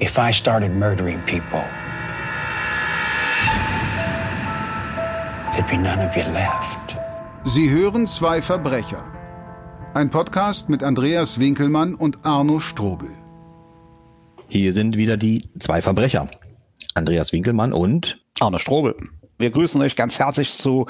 if I started murdering people, there'd be none of you left. Sie hören zwei Verbrecher. Ein Podcast mit Andreas Winkelmann und Arno Strobel. Hier sind wieder die zwei Verbrecher. Andreas Winkelmann und Arno Strobel. Wir grüßen euch ganz herzlich zu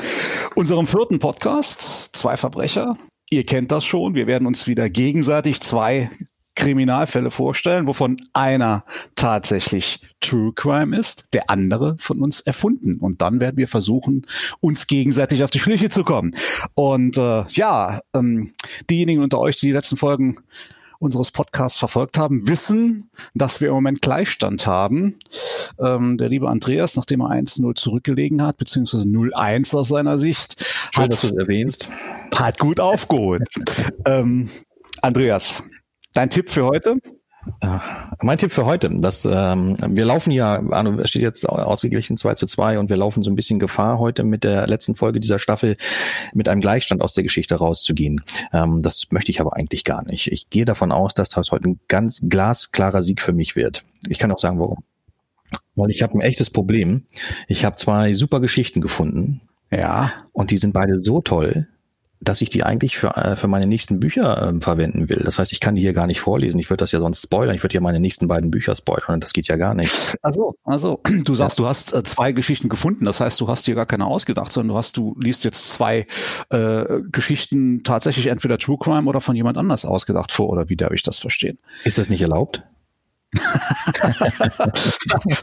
unserem vierten Podcast, Zwei Verbrecher. Ihr kennt das schon, wir werden uns wieder gegenseitig zwei Kriminalfälle vorstellen, wovon einer tatsächlich True Crime ist, der andere von uns erfunden. Und dann werden wir versuchen, uns gegenseitig auf die Schliche zu kommen. Und diejenigen unter euch, die letzten Folgen unseres Podcasts verfolgt haben, wissen, dass wir im Moment Gleichstand haben. Der liebe Andreas, nachdem er 1-0 zurückgelegen hat, beziehungsweise 0-1 aus seiner Sicht, schön, dass du es erwähnst, hat gut aufgeholt. Andreas, dein Tipp für heute? Mein Tipp für heute, dass wir laufen ja, Arno, es steht jetzt ausgeglichen 2:2 und wir laufen so ein bisschen Gefahr, heute mit der letzten Folge dieser Staffel mit einem Gleichstand aus der Geschichte rauszugehen. Das möchte ich aber eigentlich gar nicht. Ich gehe davon aus, dass das heute ein ganz glasklarer Sieg für mich wird. Ich kann auch sagen, warum. Weil ich habe ein echtes Problem. Ich habe zwei super Geschichten gefunden. Ja. Und die sind beide so toll, dass ich die eigentlich für meine nächsten Bücher verwenden will. Das heißt, ich kann die hier gar nicht vorlesen. Ich würde das ja sonst spoilern. Ich würde ja meine nächsten beiden Bücher spoilern. Und das geht ja gar nicht. Also du sagst, du hast zwei Geschichten gefunden. Das heißt, du hast dir gar keine ausgedacht, sondern du liest jetzt zwei Geschichten tatsächlich entweder True Crime oder von jemand anders ausgedacht vor. Oder wie darf ich das verstehen? Ist das nicht erlaubt?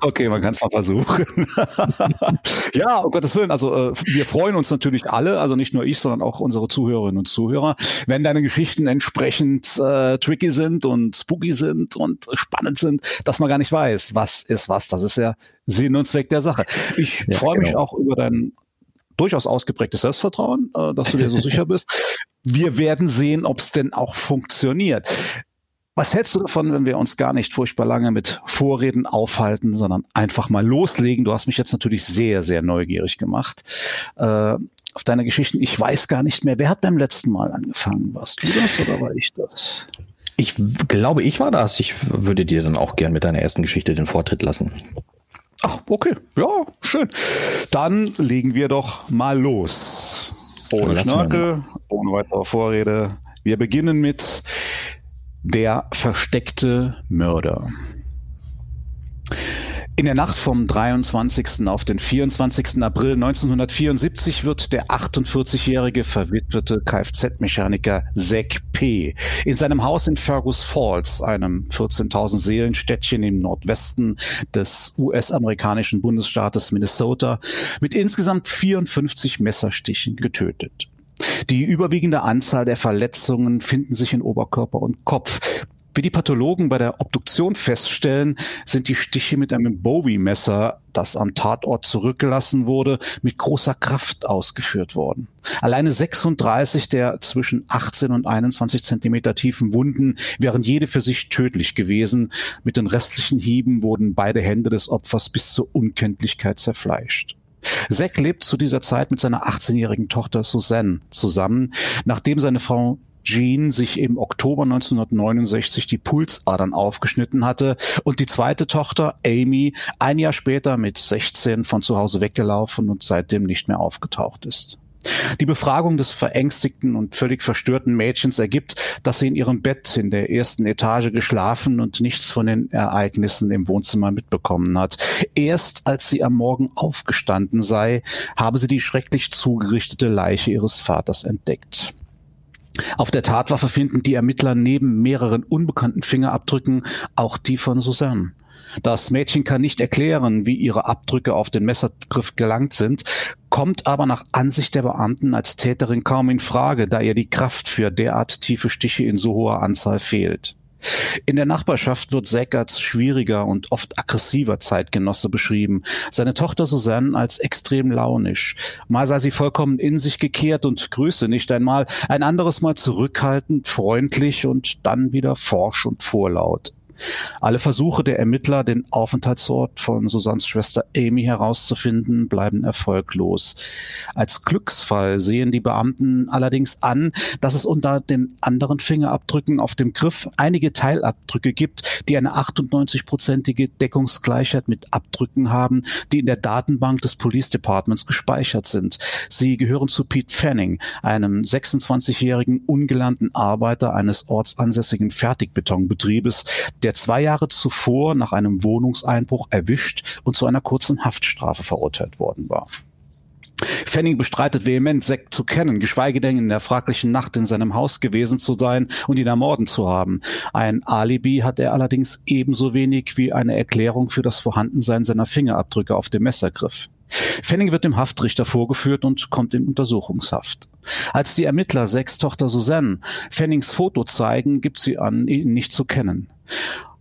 Okay, man kann es mal versuchen. Ja, um Gottes Willen, also wir freuen uns natürlich alle, also nicht nur ich, sondern auch unsere Zuhörerinnen und Zuhörer, wenn deine Geschichten entsprechend tricky sind und spooky sind und spannend sind, dass man gar nicht weiß, was ist was. Das ist ja Sinn und Zweck der Sache. Ich freue mich auch über dein durchaus ausgeprägtes Selbstvertrauen, dass du dir so sicher bist. Wir werden sehen, ob es denn auch funktioniert. Was hältst du davon, wenn wir uns gar nicht furchtbar lange mit Vorreden aufhalten, sondern einfach mal loslegen? Du hast mich jetzt natürlich sehr, sehr neugierig gemacht auf deine Geschichten. Ich weiß gar nicht mehr, wer hat beim letzten Mal angefangen? Warst du das oder war ich das? Ich glaube, ich war das. Ich würde dir dann auch gern mit deiner ersten Geschichte den Vortritt lassen. Ach, okay. Ja, schön. Dann legen wir doch mal los. Ohne Schnörkel, ohne weitere Vorrede. Wir beginnen mit Der versteckte Mörder. In der Nacht vom 23. auf den 24. April 1974 wird der 48-jährige verwitwete Kfz-Mechaniker Zack P. in seinem Haus in Fergus Falls, einem 14.000 Seelenstädtchen im Nordwesten des US-amerikanischen Bundesstaates Minnesota, mit insgesamt 54 Messerstichen getötet. Die überwiegende Anzahl der Verletzungen finden sich in Oberkörper und Kopf. Wie die Pathologen bei der Obduktion feststellen, sind die Stiche mit einem Bowie-Messer, das am Tatort zurückgelassen wurde, mit großer Kraft ausgeführt worden. Alleine 36 der zwischen 18 und 21 Zentimeter tiefen Wunden wären jede für sich tödlich gewesen. Mit den restlichen Hieben wurden beide Hände des Opfers bis zur Unkenntlichkeit zerfleischt. Zack lebt zu dieser Zeit mit seiner 18-jährigen Tochter Suzanne zusammen, nachdem seine Frau Jean sich im Oktober 1969 die Pulsadern aufgeschnitten hatte und die zweite Tochter Amy ein Jahr später mit 16 von zu Hause weggelaufen und seitdem nicht mehr aufgetaucht ist. Die Befragung des verängstigten und völlig verstörten Mädchens ergibt, dass sie in ihrem Bett in der ersten Etage geschlafen und nichts von den Ereignissen im Wohnzimmer mitbekommen hat. Erst als sie am Morgen aufgestanden sei, habe sie die schrecklich zugerichtete Leiche ihres Vaters entdeckt. Auf der Tatwaffe finden die Ermittler neben mehreren unbekannten Fingerabdrücken auch die von Suzanne. Das Mädchen kann nicht erklären, wie ihre Abdrücke auf den Messergriff gelangt sind, kommt aber nach Ansicht der Beamten als Täterin kaum in Frage, da ihr die Kraft für derart tiefe Stiche in so hoher Anzahl fehlt. In der Nachbarschaft wird Zack als schwieriger und oft aggressiver Zeitgenosse beschrieben, seine Tochter Suzanne als extrem launisch. Mal sei sie vollkommen in sich gekehrt und grüße nicht einmal, ein anderes Mal zurückhaltend, freundlich und dann wieder forsch und vorlaut. Alle Versuche der Ermittler, den Aufenthaltsort von Suzannes Schwester Amy herauszufinden, bleiben erfolglos. Als Glücksfall sehen die Beamten allerdings an, dass es unter den anderen Fingerabdrücken auf dem Griff einige Teilabdrücke gibt, die eine 98-prozentige Deckungsgleichheit mit Abdrücken haben, die in der Datenbank des Police Departments gespeichert sind. Sie gehören zu Pete Fanning, einem 26-jährigen ungelernten Arbeiter eines ortsansässigen Fertigbetonbetriebes, der 2 Jahre zuvor nach einem Wohnungseinbruch erwischt und zu einer kurzen Haftstrafe verurteilt worden war. Fanning bestreitet vehement, Zack zu kennen, geschweige denn in der fraglichen Nacht in seinem Haus gewesen zu sein und ihn ermorden zu haben. Ein Alibi hat er allerdings ebenso wenig wie eine Erklärung für das Vorhandensein seiner Fingerabdrücke auf dem Messergriff. Fanning wird dem Haftrichter vorgeführt und kommt in Untersuchungshaft. Als die Ermittler Zacks Tochter Suzanne Fannings Foto zeigen, gibt sie an, ihn nicht zu kennen.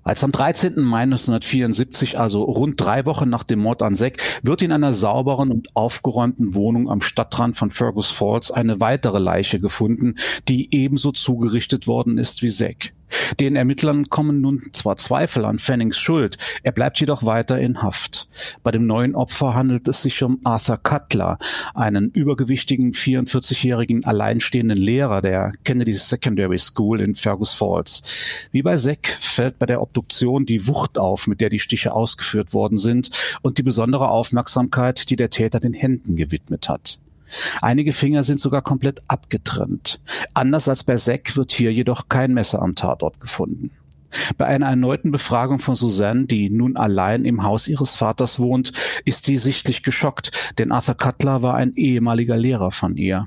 Als am 13. Mai 1974, also rund 3 Wochen nach dem Mord an Zack, wird in einer sauberen und aufgeräumten Wohnung am Stadtrand von Fergus Falls eine weitere Leiche gefunden, die ebenso zugerichtet worden ist wie Zack. Den Ermittlern kommen nun zwar Zweifel an Fannings Schuld, er bleibt jedoch weiter in Haft. Bei dem neuen Opfer handelt es sich um Arthur Cutler, einen übergewichtigen 44-jährigen alleinstehenden Lehrer der Kennedy Secondary School in Fergus Falls. Wie bei Zack fällt bei der Obduktion die Wucht auf, mit der die Stiche ausgeführt worden sind, und die besondere Aufmerksamkeit, die der Täter den Händen gewidmet hat. Einige Finger sind sogar komplett abgetrennt. Anders als bei Zack wird hier jedoch kein Messer am Tatort gefunden. Bei einer erneuten Befragung von Suzanne, die nun allein im Haus ihres Vaters wohnt, ist sie sichtlich geschockt, denn Arthur Cutler war ein ehemaliger Lehrer von ihr.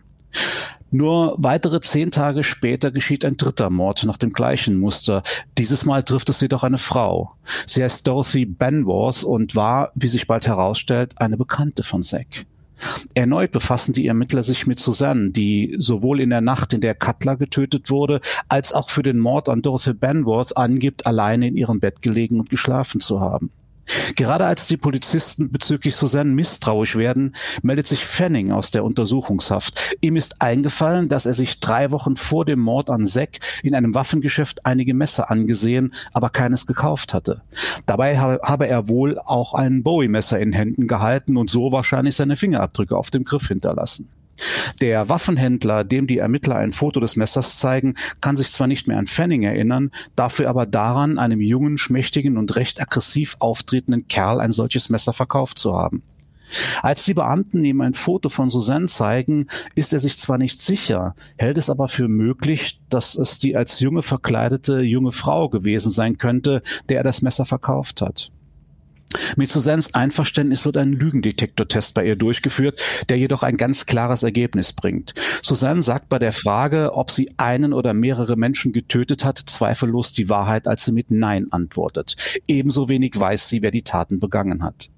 Nur weitere 10 Tage später geschieht ein dritter Mord nach dem gleichen Muster. Dieses Mal trifft es jedoch eine Frau. Sie heißt Dorothy Benworth und war, wie sich bald herausstellt, eine Bekannte von Zack. Erneut befassen die Ermittler sich mit Suzanne, die sowohl in der Nacht, in der Cutler getötet wurde, als auch für den Mord an Dorothy Benworth angibt, alleine in ihrem Bett gelegen und geschlafen zu haben. Gerade als die Polizisten bezüglich Suzanne misstrauisch werden, meldet sich Fanning aus der Untersuchungshaft. Ihm ist eingefallen, dass er sich 3 Wochen vor dem Mord an Zack in einem Waffengeschäft einige Messer angesehen, aber keines gekauft hatte. Dabei habe er wohl auch ein Bowie-Messer in Händen gehalten und so wahrscheinlich seine Fingerabdrücke auf dem Griff hinterlassen. Der Waffenhändler, dem die Ermittler ein Foto des Messers zeigen, kann sich zwar nicht mehr an Fanning erinnern, dafür aber daran, einem jungen, schmächtigen und recht aggressiv auftretenden Kerl ein solches Messer verkauft zu haben. Als die Beamten ihm ein Foto von Suzanne zeigen, ist er sich zwar nicht sicher, hält es aber für möglich, dass es die als junge verkleidete junge Frau gewesen sein könnte, der er das Messer verkauft hat. Mit Suzannes Einverständnis wird ein Lügendetektortest bei ihr durchgeführt, der jedoch ein ganz klares Ergebnis bringt. Suzanne sagt bei der Frage, ob sie einen oder mehrere Menschen getötet hat, zweifellos die Wahrheit, als sie mit Nein antwortet. Ebenso wenig weiß sie, wer die Taten begangen hat.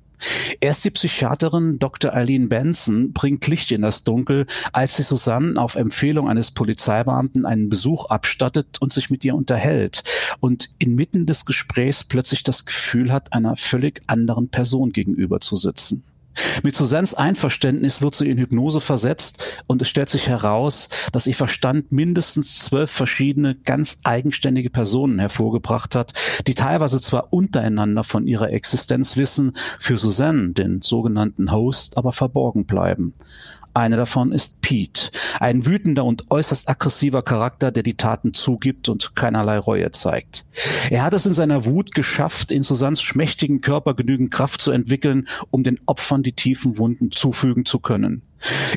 Erst die Psychiaterin Dr. Eileen Benson bringt Licht in das Dunkel, als sie Suzanne auf Empfehlung eines Polizeibeamten einen Besuch abstattet und sich mit ihr unterhält und inmitten des Gesprächs plötzlich das Gefühl hat, einer völlig anderen Person gegenüber zu sitzen. Mit Suzannes Einverständnis wird sie in Hypnose versetzt und es stellt sich heraus, dass ihr Verstand mindestens 12 verschiedene, ganz eigenständige Personen hervorgebracht hat, die teilweise zwar untereinander von ihrer Existenz wissen, für Suzanne, den sogenannten Host, aber verborgen bleiben. Eine davon ist Pete, ein wütender und äußerst aggressiver Charakter, der die Taten zugibt und keinerlei Reue zeigt. Er hat es in seiner Wut geschafft, in Suzannes schmächtigen Körper genügend Kraft zu entwickeln, um den Opfern die tiefen Wunden zufügen zu können.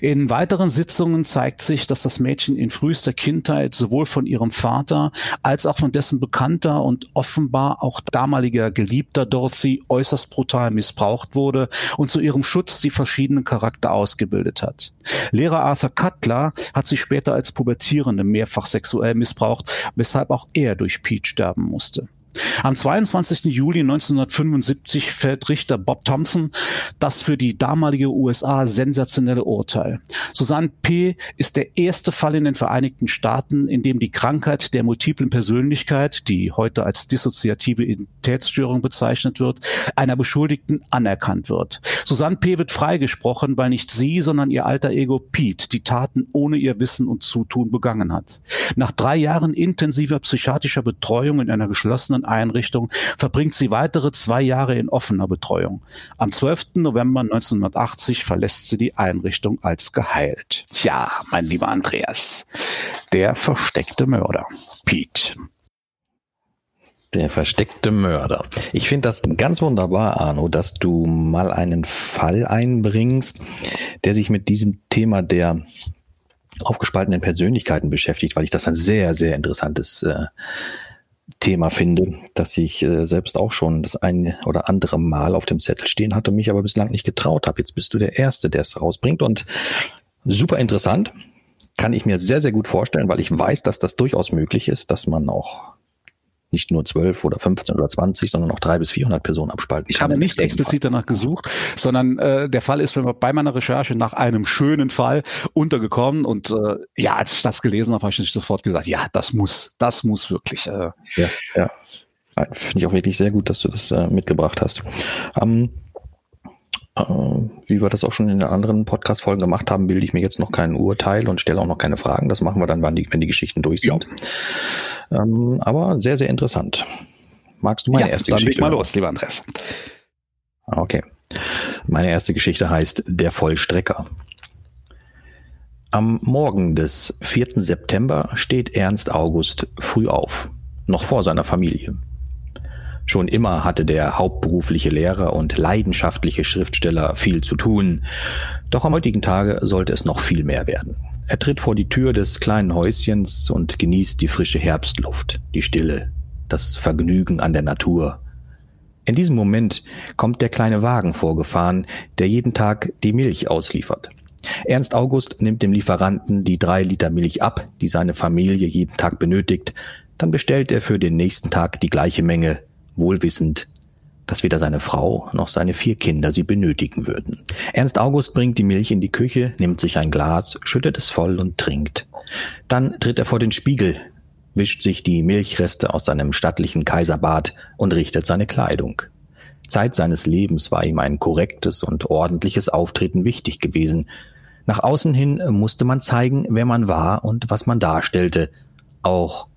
In weiteren Sitzungen zeigt sich, dass das Mädchen in frühester Kindheit sowohl von ihrem Vater als auch von dessen Bekannter und offenbar auch damaliger Geliebter Dorothy äußerst brutal missbraucht wurde und zu ihrem Schutz die verschiedenen Charakter ausgebildet hat. Lehrer Arthur Cutler hat sie später als Pubertierende mehrfach sexuell missbraucht, weshalb auch er durch Pete sterben musste. Am 22. Juli 1975 fällt Richter Bob Thompson das für die damalige USA sensationelle Urteil. Suzanne P. ist der erste Fall in den Vereinigten Staaten, in dem die Krankheit der multiplen Persönlichkeit, die heute als dissoziative Identitätsstörung bezeichnet wird, einer Beschuldigten anerkannt wird. Suzanne P. wird freigesprochen, weil nicht sie, sondern ihr alter Ego Pete die Taten ohne ihr Wissen und Zutun begangen hat. Nach 3 Jahren intensiver psychiatrischer Betreuung in einer geschlossenen Einrichtung verbringt sie weitere 2 Jahre in offener Betreuung. Am 12. November 1980 verlässt sie die Einrichtung als geheilt. Ja, mein lieber Andreas, der versteckte Mörder, Pete. Der versteckte Mörder. Ich finde das ganz wunderbar, Arno, dass du mal einen Fall einbringst, der sich mit diesem Thema der aufgespaltenen Persönlichkeiten beschäftigt, weil ich das ein sehr, sehr interessantes Thema finde, dass ich selbst auch schon das ein oder andere Mal auf dem Zettel stehen hatte, mich aber bislang nicht getraut habe. Jetzt bist du der Erste, der es rausbringt, und super interessant. Kann ich mir sehr, sehr gut vorstellen, weil ich weiß, dass das durchaus möglich ist, dass man auch nicht nur 12 oder 15 oder 20, sondern auch 300 bis 400 Personen abspalten. Ich habe nicht explizit danach gesucht, sondern der Fall ist bei meiner Recherche nach einem schönen Fall untergekommen. Und ja, als ich das gelesen habe, habe ich nicht sofort gesagt, ja, das muss wirklich. Ja. Finde ich auch wirklich sehr gut, dass du das mitgebracht hast. Wie wir das auch schon in den anderen Podcast-Folgen gemacht haben, bilde ich mir jetzt noch kein Urteil und stelle auch noch keine Fragen. Das machen wir dann, wenn die Geschichten durch sind. Ja. Aber sehr, sehr interessant. Magst du meine erste Geschichte? Dann leg mal los, lieber Andreas. Okay. Meine erste Geschichte heißt Der Vollstrecker. Am Morgen des 4. September steht Ernst August früh auf, noch vor seiner Familie. Schon immer hatte der hauptberufliche Lehrer und leidenschaftliche Schriftsteller viel zu tun. Doch am heutigen Tage sollte es noch viel mehr werden. Er tritt vor die Tür des kleinen Häuschens und genießt die frische Herbstluft, die Stille, das Vergnügen an der Natur. In diesem Moment kommt der kleine Wagen vorgefahren, der jeden Tag die Milch ausliefert. Ernst August nimmt dem Lieferanten die 3 Liter Milch ab, die seine Familie jeden Tag benötigt. Dann bestellt er für den nächsten Tag die gleiche Menge, wohlwissend, dass weder seine Frau noch seine 4 Kinder sie benötigen würden. Ernst August bringt die Milch in die Küche, nimmt sich ein Glas, schüttet es voll und trinkt. Dann tritt er vor den Spiegel, wischt sich die Milchreste aus seinem stattlichen Kaiserbart und richtet seine Kleidung. Zeit seines Lebens war ihm ein korrektes und ordentliches Auftreten wichtig gewesen. Nach außen hin musste man zeigen, wer man war und was man darstellte, auch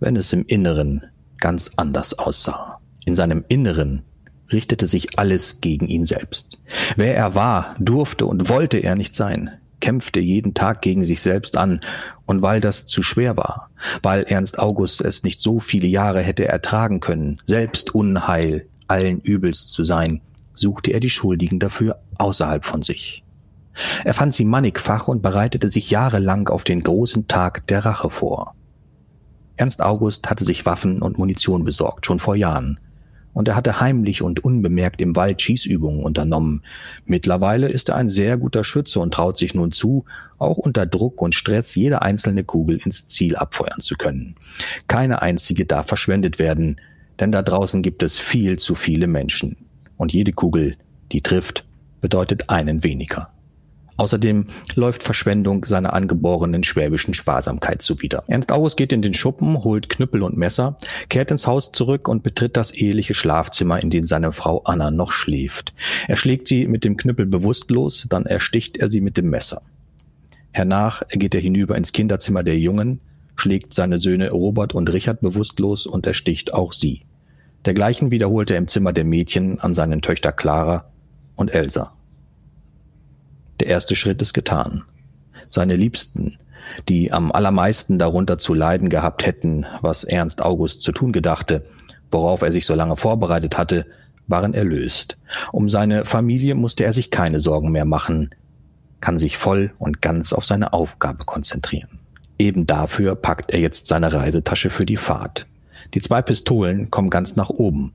wenn es im Inneren ganz anders aussah. In seinem Inneren richtete sich alles gegen ihn selbst. Wer er war, durfte und wollte er nicht sein, kämpfte jeden Tag gegen sich selbst an. Und weil das zu schwer war, weil Ernst August es nicht so viele Jahre hätte ertragen können, selbst Unheil, allen Übels zu sein, suchte er die Schuldigen dafür außerhalb von sich. Er fand sie mannigfach und bereitete sich jahrelang auf den großen Tag der Rache vor. Ernst August hatte sich Waffen und Munition besorgt, schon vor Jahren. Und er hatte heimlich und unbemerkt im Wald Schießübungen unternommen. Mittlerweile ist er ein sehr guter Schütze und traut sich nun zu, auch unter Druck und Stress jede einzelne Kugel ins Ziel abfeuern zu können. Keine einzige darf verschwendet werden, denn da draußen gibt es viel zu viele Menschen. Und jede Kugel, die trifft, bedeutet einen weniger. Außerdem läuft Verschwendung seiner angeborenen schwäbischen Sparsamkeit zuwider. Ernst August geht in den Schuppen, holt Knüppel und Messer, kehrt ins Haus zurück und betritt das eheliche Schlafzimmer, in dem seine Frau Anna noch schläft. Er schlägt sie mit dem Knüppel bewusstlos, dann ersticht er sie mit dem Messer. Hernach geht er hinüber ins Kinderzimmer der Jungen, schlägt seine Söhne Robert und Richard bewusstlos und ersticht auch sie. Dergleichen wiederholt er im Zimmer der Mädchen an seinen Töchtern Clara und Elsa. Der erste Schritt ist getan. Seine Liebsten, die am allermeisten darunter zu leiden gehabt hätten, was Ernst August zu tun gedachte, worauf er sich so lange vorbereitet hatte, waren erlöst. Um seine Familie musste er sich keine Sorgen mehr machen, kann sich voll und ganz auf seine Aufgabe konzentrieren. Eben dafür packt er jetzt seine Reisetasche für die Fahrt. Die 2 Pistolen kommen ganz nach oben.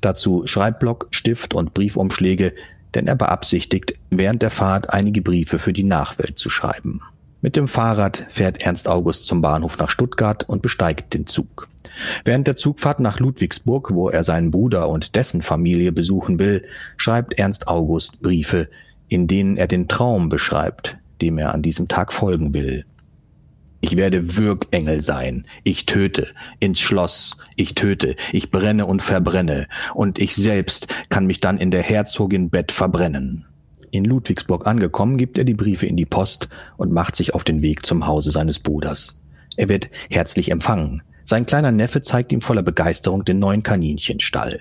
Dazu Schreibblock, Stift und Briefumschläge, denn er beabsichtigt, während der Fahrt einige Briefe für die Nachwelt zu schreiben. Mit dem Fahrrad fährt Ernst August zum Bahnhof nach Stuttgart und besteigt den Zug. Während der Zugfahrt nach Ludwigsburg, wo er seinen Bruder und dessen Familie besuchen will, schreibt Ernst August Briefe, in denen er den Traum beschreibt, dem er an diesem Tag folgen will. Ich werde Würgengel sein, ich töte, ins Schloss, ich töte, ich brenne und verbrenne, und ich selbst kann mich dann in der Herzogin Bett verbrennen. In Ludwigsburg angekommen, gibt er die Briefe in die Post und macht sich auf den Weg zum Hause seines Bruders. Er wird herzlich empfangen, Sein kleiner Neffe zeigt ihm voller Begeisterung den neuen Kaninchenstall.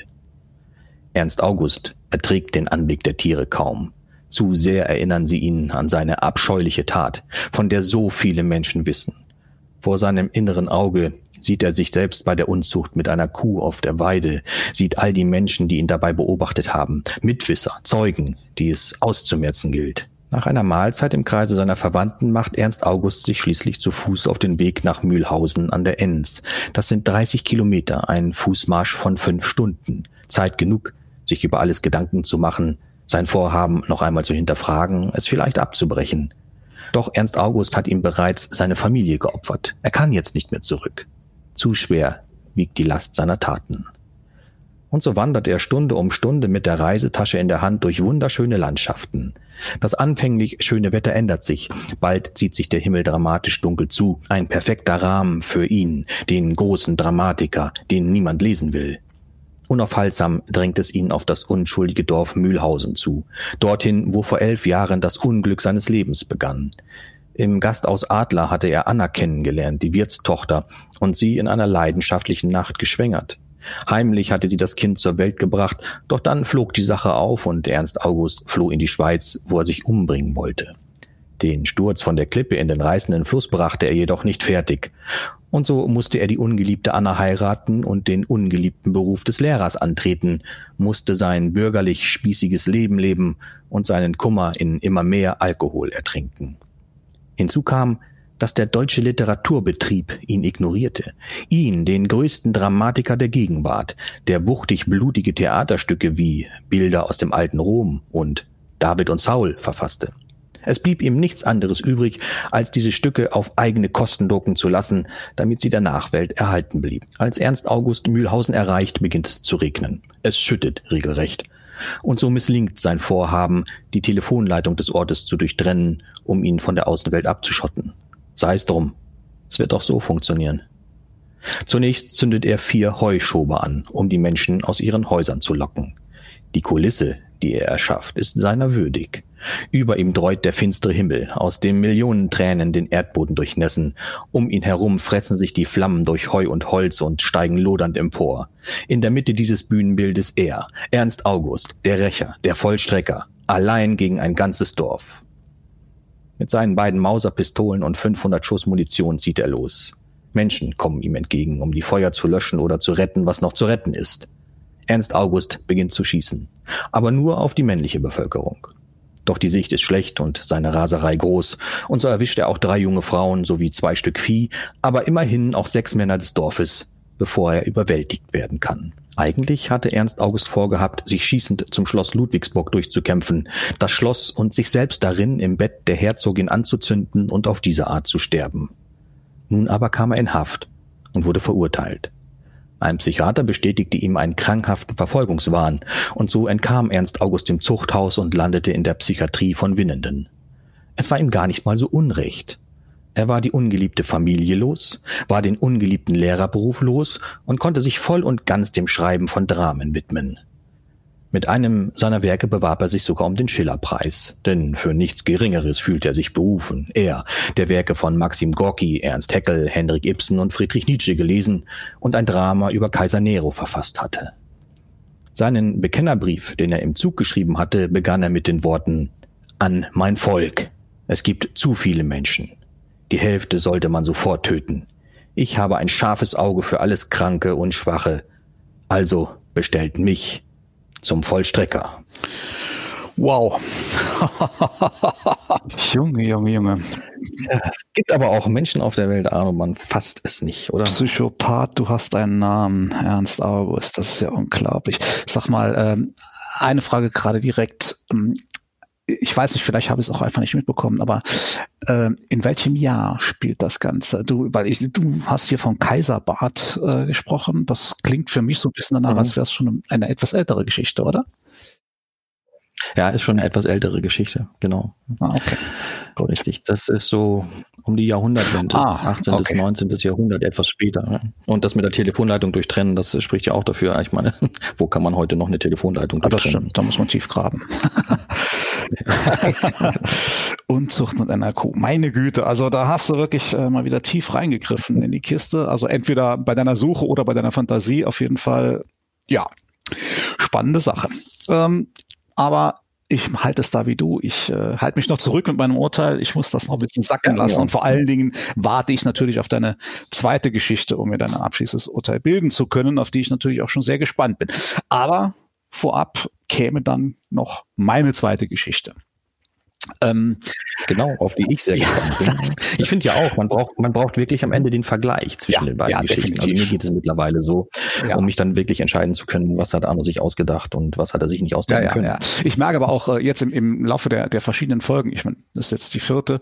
Ernst August erträgt den Anblick der Tiere kaum. Zu sehr erinnern sie ihn an seine abscheuliche Tat, von der so viele Menschen wissen. Vor seinem inneren Auge sieht er sich selbst bei der Unzucht mit einer Kuh auf der Weide, sieht all die Menschen, die ihn dabei beobachtet haben, Mitwisser, Zeugen, die es auszumerzen gilt. Nach einer Mahlzeit im Kreise seiner Verwandten macht Ernst August sich schließlich zu Fuß auf den Weg nach Mühlhausen an der Enns. Das sind 30 Kilometer, ein Fußmarsch von 5 Stunden. Zeit genug, sich über alles Gedanken zu machen, sein Vorhaben noch einmal zu hinterfragen, es vielleicht abzubrechen. Doch Ernst August hat ihm bereits seine Familie geopfert. Er kann jetzt nicht mehr zurück. Zu schwer wiegt die Last seiner Taten. Und so wandert er Stunde um Stunde mit der Reisetasche in der Hand durch wunderschöne Landschaften. Das anfänglich schöne Wetter ändert sich. Bald zieht sich der Himmel dramatisch dunkel zu. Ein perfekter Rahmen für ihn, den großen Dramatiker, den niemand lesen will. Unaufhaltsam drängt es ihn auf das unschuldige Dorf Mühlhausen zu, dorthin, wo vor 11 Jahren das Unglück seines Lebens begann. Im Gasthaus Adler hatte er Anna kennengelernt, die Wirtstochter, und sie in einer leidenschaftlichen Nacht geschwängert. Heimlich hatte sie das Kind zur Welt gebracht, doch dann flog die Sache auf und Ernst August floh in die Schweiz, wo er sich umbringen wollte. Den Sturz von der Klippe in den reißenden Fluss brachte er jedoch nicht fertig. Und so musste er die ungeliebte Anna heiraten und den ungeliebten Beruf des Lehrers antreten, musste sein bürgerlich-spießiges Leben leben und seinen Kummer in immer mehr Alkohol ertrinken. Hinzu kam, dass der deutsche Literaturbetrieb ihn ignorierte. Ihn, den größten Dramatiker der Gegenwart, der wuchtig-blutige Theaterstücke wie »Bilder aus dem alten Rom« und »David und Saul« verfasste. Es blieb ihm nichts anderes übrig, als diese Stücke auf eigene Kosten drucken zu lassen, damit sie der Nachwelt erhalten blieb. Als Ernst August Mühlhausen erreicht, beginnt es zu regnen. Es schüttet regelrecht. Und so misslingt sein Vorhaben, die Telefonleitung des Ortes zu durchtrennen, um ihn von der Außenwelt abzuschotten. Sei es drum, es wird auch so funktionieren. Zunächst zündet er 4 Heuschober an, um die Menschen aus ihren Häusern zu locken. Die Kulisse, die er erschafft, ist seiner würdig. Über ihm dräut der finstere Himmel, aus dem Millionen Tränen den Erdboden durchnässen. Um ihn herum fressen sich die Flammen durch Heu und Holz und steigen lodernd empor. In der Mitte dieses Bühnenbildes er, Ernst August, der Rächer, der Vollstrecker, allein gegen ein ganzes Dorf. Mit seinen beiden Mauserpistolen und 500 Schuss Munition zieht er los. Menschen kommen ihm entgegen, um die Feuer zu löschen oder zu retten, was noch zu retten ist. Ernst August beginnt zu schießen, aber nur auf die männliche Bevölkerung. Doch die Sicht ist schlecht und seine Raserei groß. Und so erwischt er auch 3 junge Frauen sowie 2 Stück Vieh, aber immerhin auch 6 Männer des Dorfes, bevor er überwältigt werden kann. Eigentlich hatte Ernst August vorgehabt, sich schießend zum Schloss Ludwigsburg durchzukämpfen, das Schloss und sich selbst darin im Bett der Herzogin anzuzünden und auf diese Art zu sterben. Nun aber kam er in Haft und wurde verurteilt. Ein Psychiater bestätigte ihm einen krankhaften Verfolgungswahn und so entkam Ernst August dem Zuchthaus und landete in der Psychiatrie von Winnenden. Es war ihm gar nicht mal so unrecht. Er war die ungeliebte Familie los, war den ungeliebten Lehrerberuf los und konnte sich voll und ganz dem Schreiben von Dramen widmen. Mit einem seiner Werke bewarb er sich sogar um den Schillerpreis, denn für nichts Geringeres fühlte er sich berufen. Er, der Werke von Maxim Gorky, Ernst Haeckel, Henrik Ibsen und Friedrich Nietzsche gelesen und ein Drama über Kaiser Nero verfasst hatte. Seinen Bekennerbrief, den er im Zug geschrieben hatte, begann er mit den Worten »An mein Volk. Es gibt zu viele Menschen. Die Hälfte sollte man sofort töten. Ich habe ein scharfes Auge für alles Kranke und Schwache. Also bestellt mich.« Zum Vollstrecker. Wow. Junge, Junge, Junge. Ja, es gibt aber auch Menschen auf der Welt, Arno, man fasst es nicht, oder? Psychopath, du hast einen Namen, Ernst August, das ist ja unglaublich. Sag mal, eine Frage gerade direkt. Ich weiß nicht, vielleicht habe ich es auch einfach nicht mitbekommen, aber in welchem Jahr spielt das Ganze? Du hast hier von Kaiserbad gesprochen. Das klingt für mich so ein bisschen danach, als wäre es schon eine etwas ältere Geschichte, oder? Ja, ist schon eine etwas ältere Geschichte, genau. Ah, okay. Gut. Richtig, das ist so um die Jahrhundertwende, 18. bis 19. Jahrhundert, etwas später. Ne? Und das mit der Telefonleitung durchtrennen, das spricht ja auch dafür. Ich meine, wo kann man heute noch eine Telefonleitung durchtrennen? Das stimmt, da muss man tief graben. Unzucht mit einer Kuh, meine Güte. Also da hast du wirklich mal wieder tief reingegriffen in die Kiste. Also entweder bei deiner Suche oder bei deiner Fantasie auf jeden Fall. Ja, spannende Sache. Aber ich halte es da wie du. Ich halte mich noch zurück mit meinem Urteil. Ich muss das noch ein bisschen sacken lassen. Ja. Und vor allen Dingen warte ich natürlich auf deine zweite Geschichte, um mir dein abschließendes Urteil bilden zu können, auf die ich natürlich auch schon sehr gespannt bin. Aber vorab käme dann noch meine zweite Geschichte. Genau, auf die ich sehr gespannt bin. Ich finde ja auch, man braucht wirklich am Ende den Vergleich zwischen den beiden Geschichten. Definitiv. Also mir geht es mittlerweile so, um mich dann wirklich entscheiden zu können, was hat Arno sich ausgedacht und was hat er sich nicht ausdenken können. Ja. Ich merke aber auch jetzt im Laufe der verschiedenen Folgen, ich meine, das ist jetzt die vierte,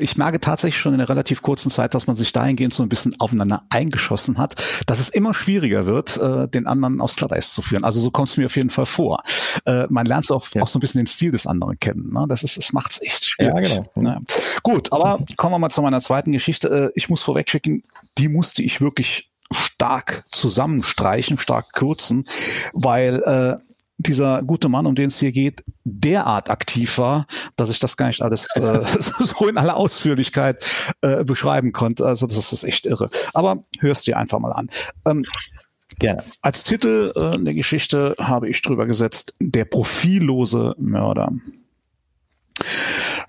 ich merke tatsächlich schon in einer relativ kurzen Zeit, dass man sich dahingehend so ein bisschen aufeinander eingeschossen hat, dass es immer schwieriger wird, den anderen aufs Glatteis zu führen. Also so kommt es mir auf jeden Fall vor. Man lernt so auch so ein bisschen den Stil des anderen kennen. Ne? Das macht es echt schwierig. Ja, genau. Naja. Gut, aber kommen wir mal zu meiner zweiten Geschichte. Ich muss vorwegschicken, die musste ich wirklich stark zusammenstreichen, stark kürzen, weil dieser gute Mann, um den es hier geht, derart aktiv war, dass ich das gar nicht alles so in aller Ausführlichkeit beschreiben konnte. Also das ist echt irre. Aber hörst dir einfach mal an. Gerne. Als Titel der Geschichte habe ich drüber gesetzt, der profillose Mörder.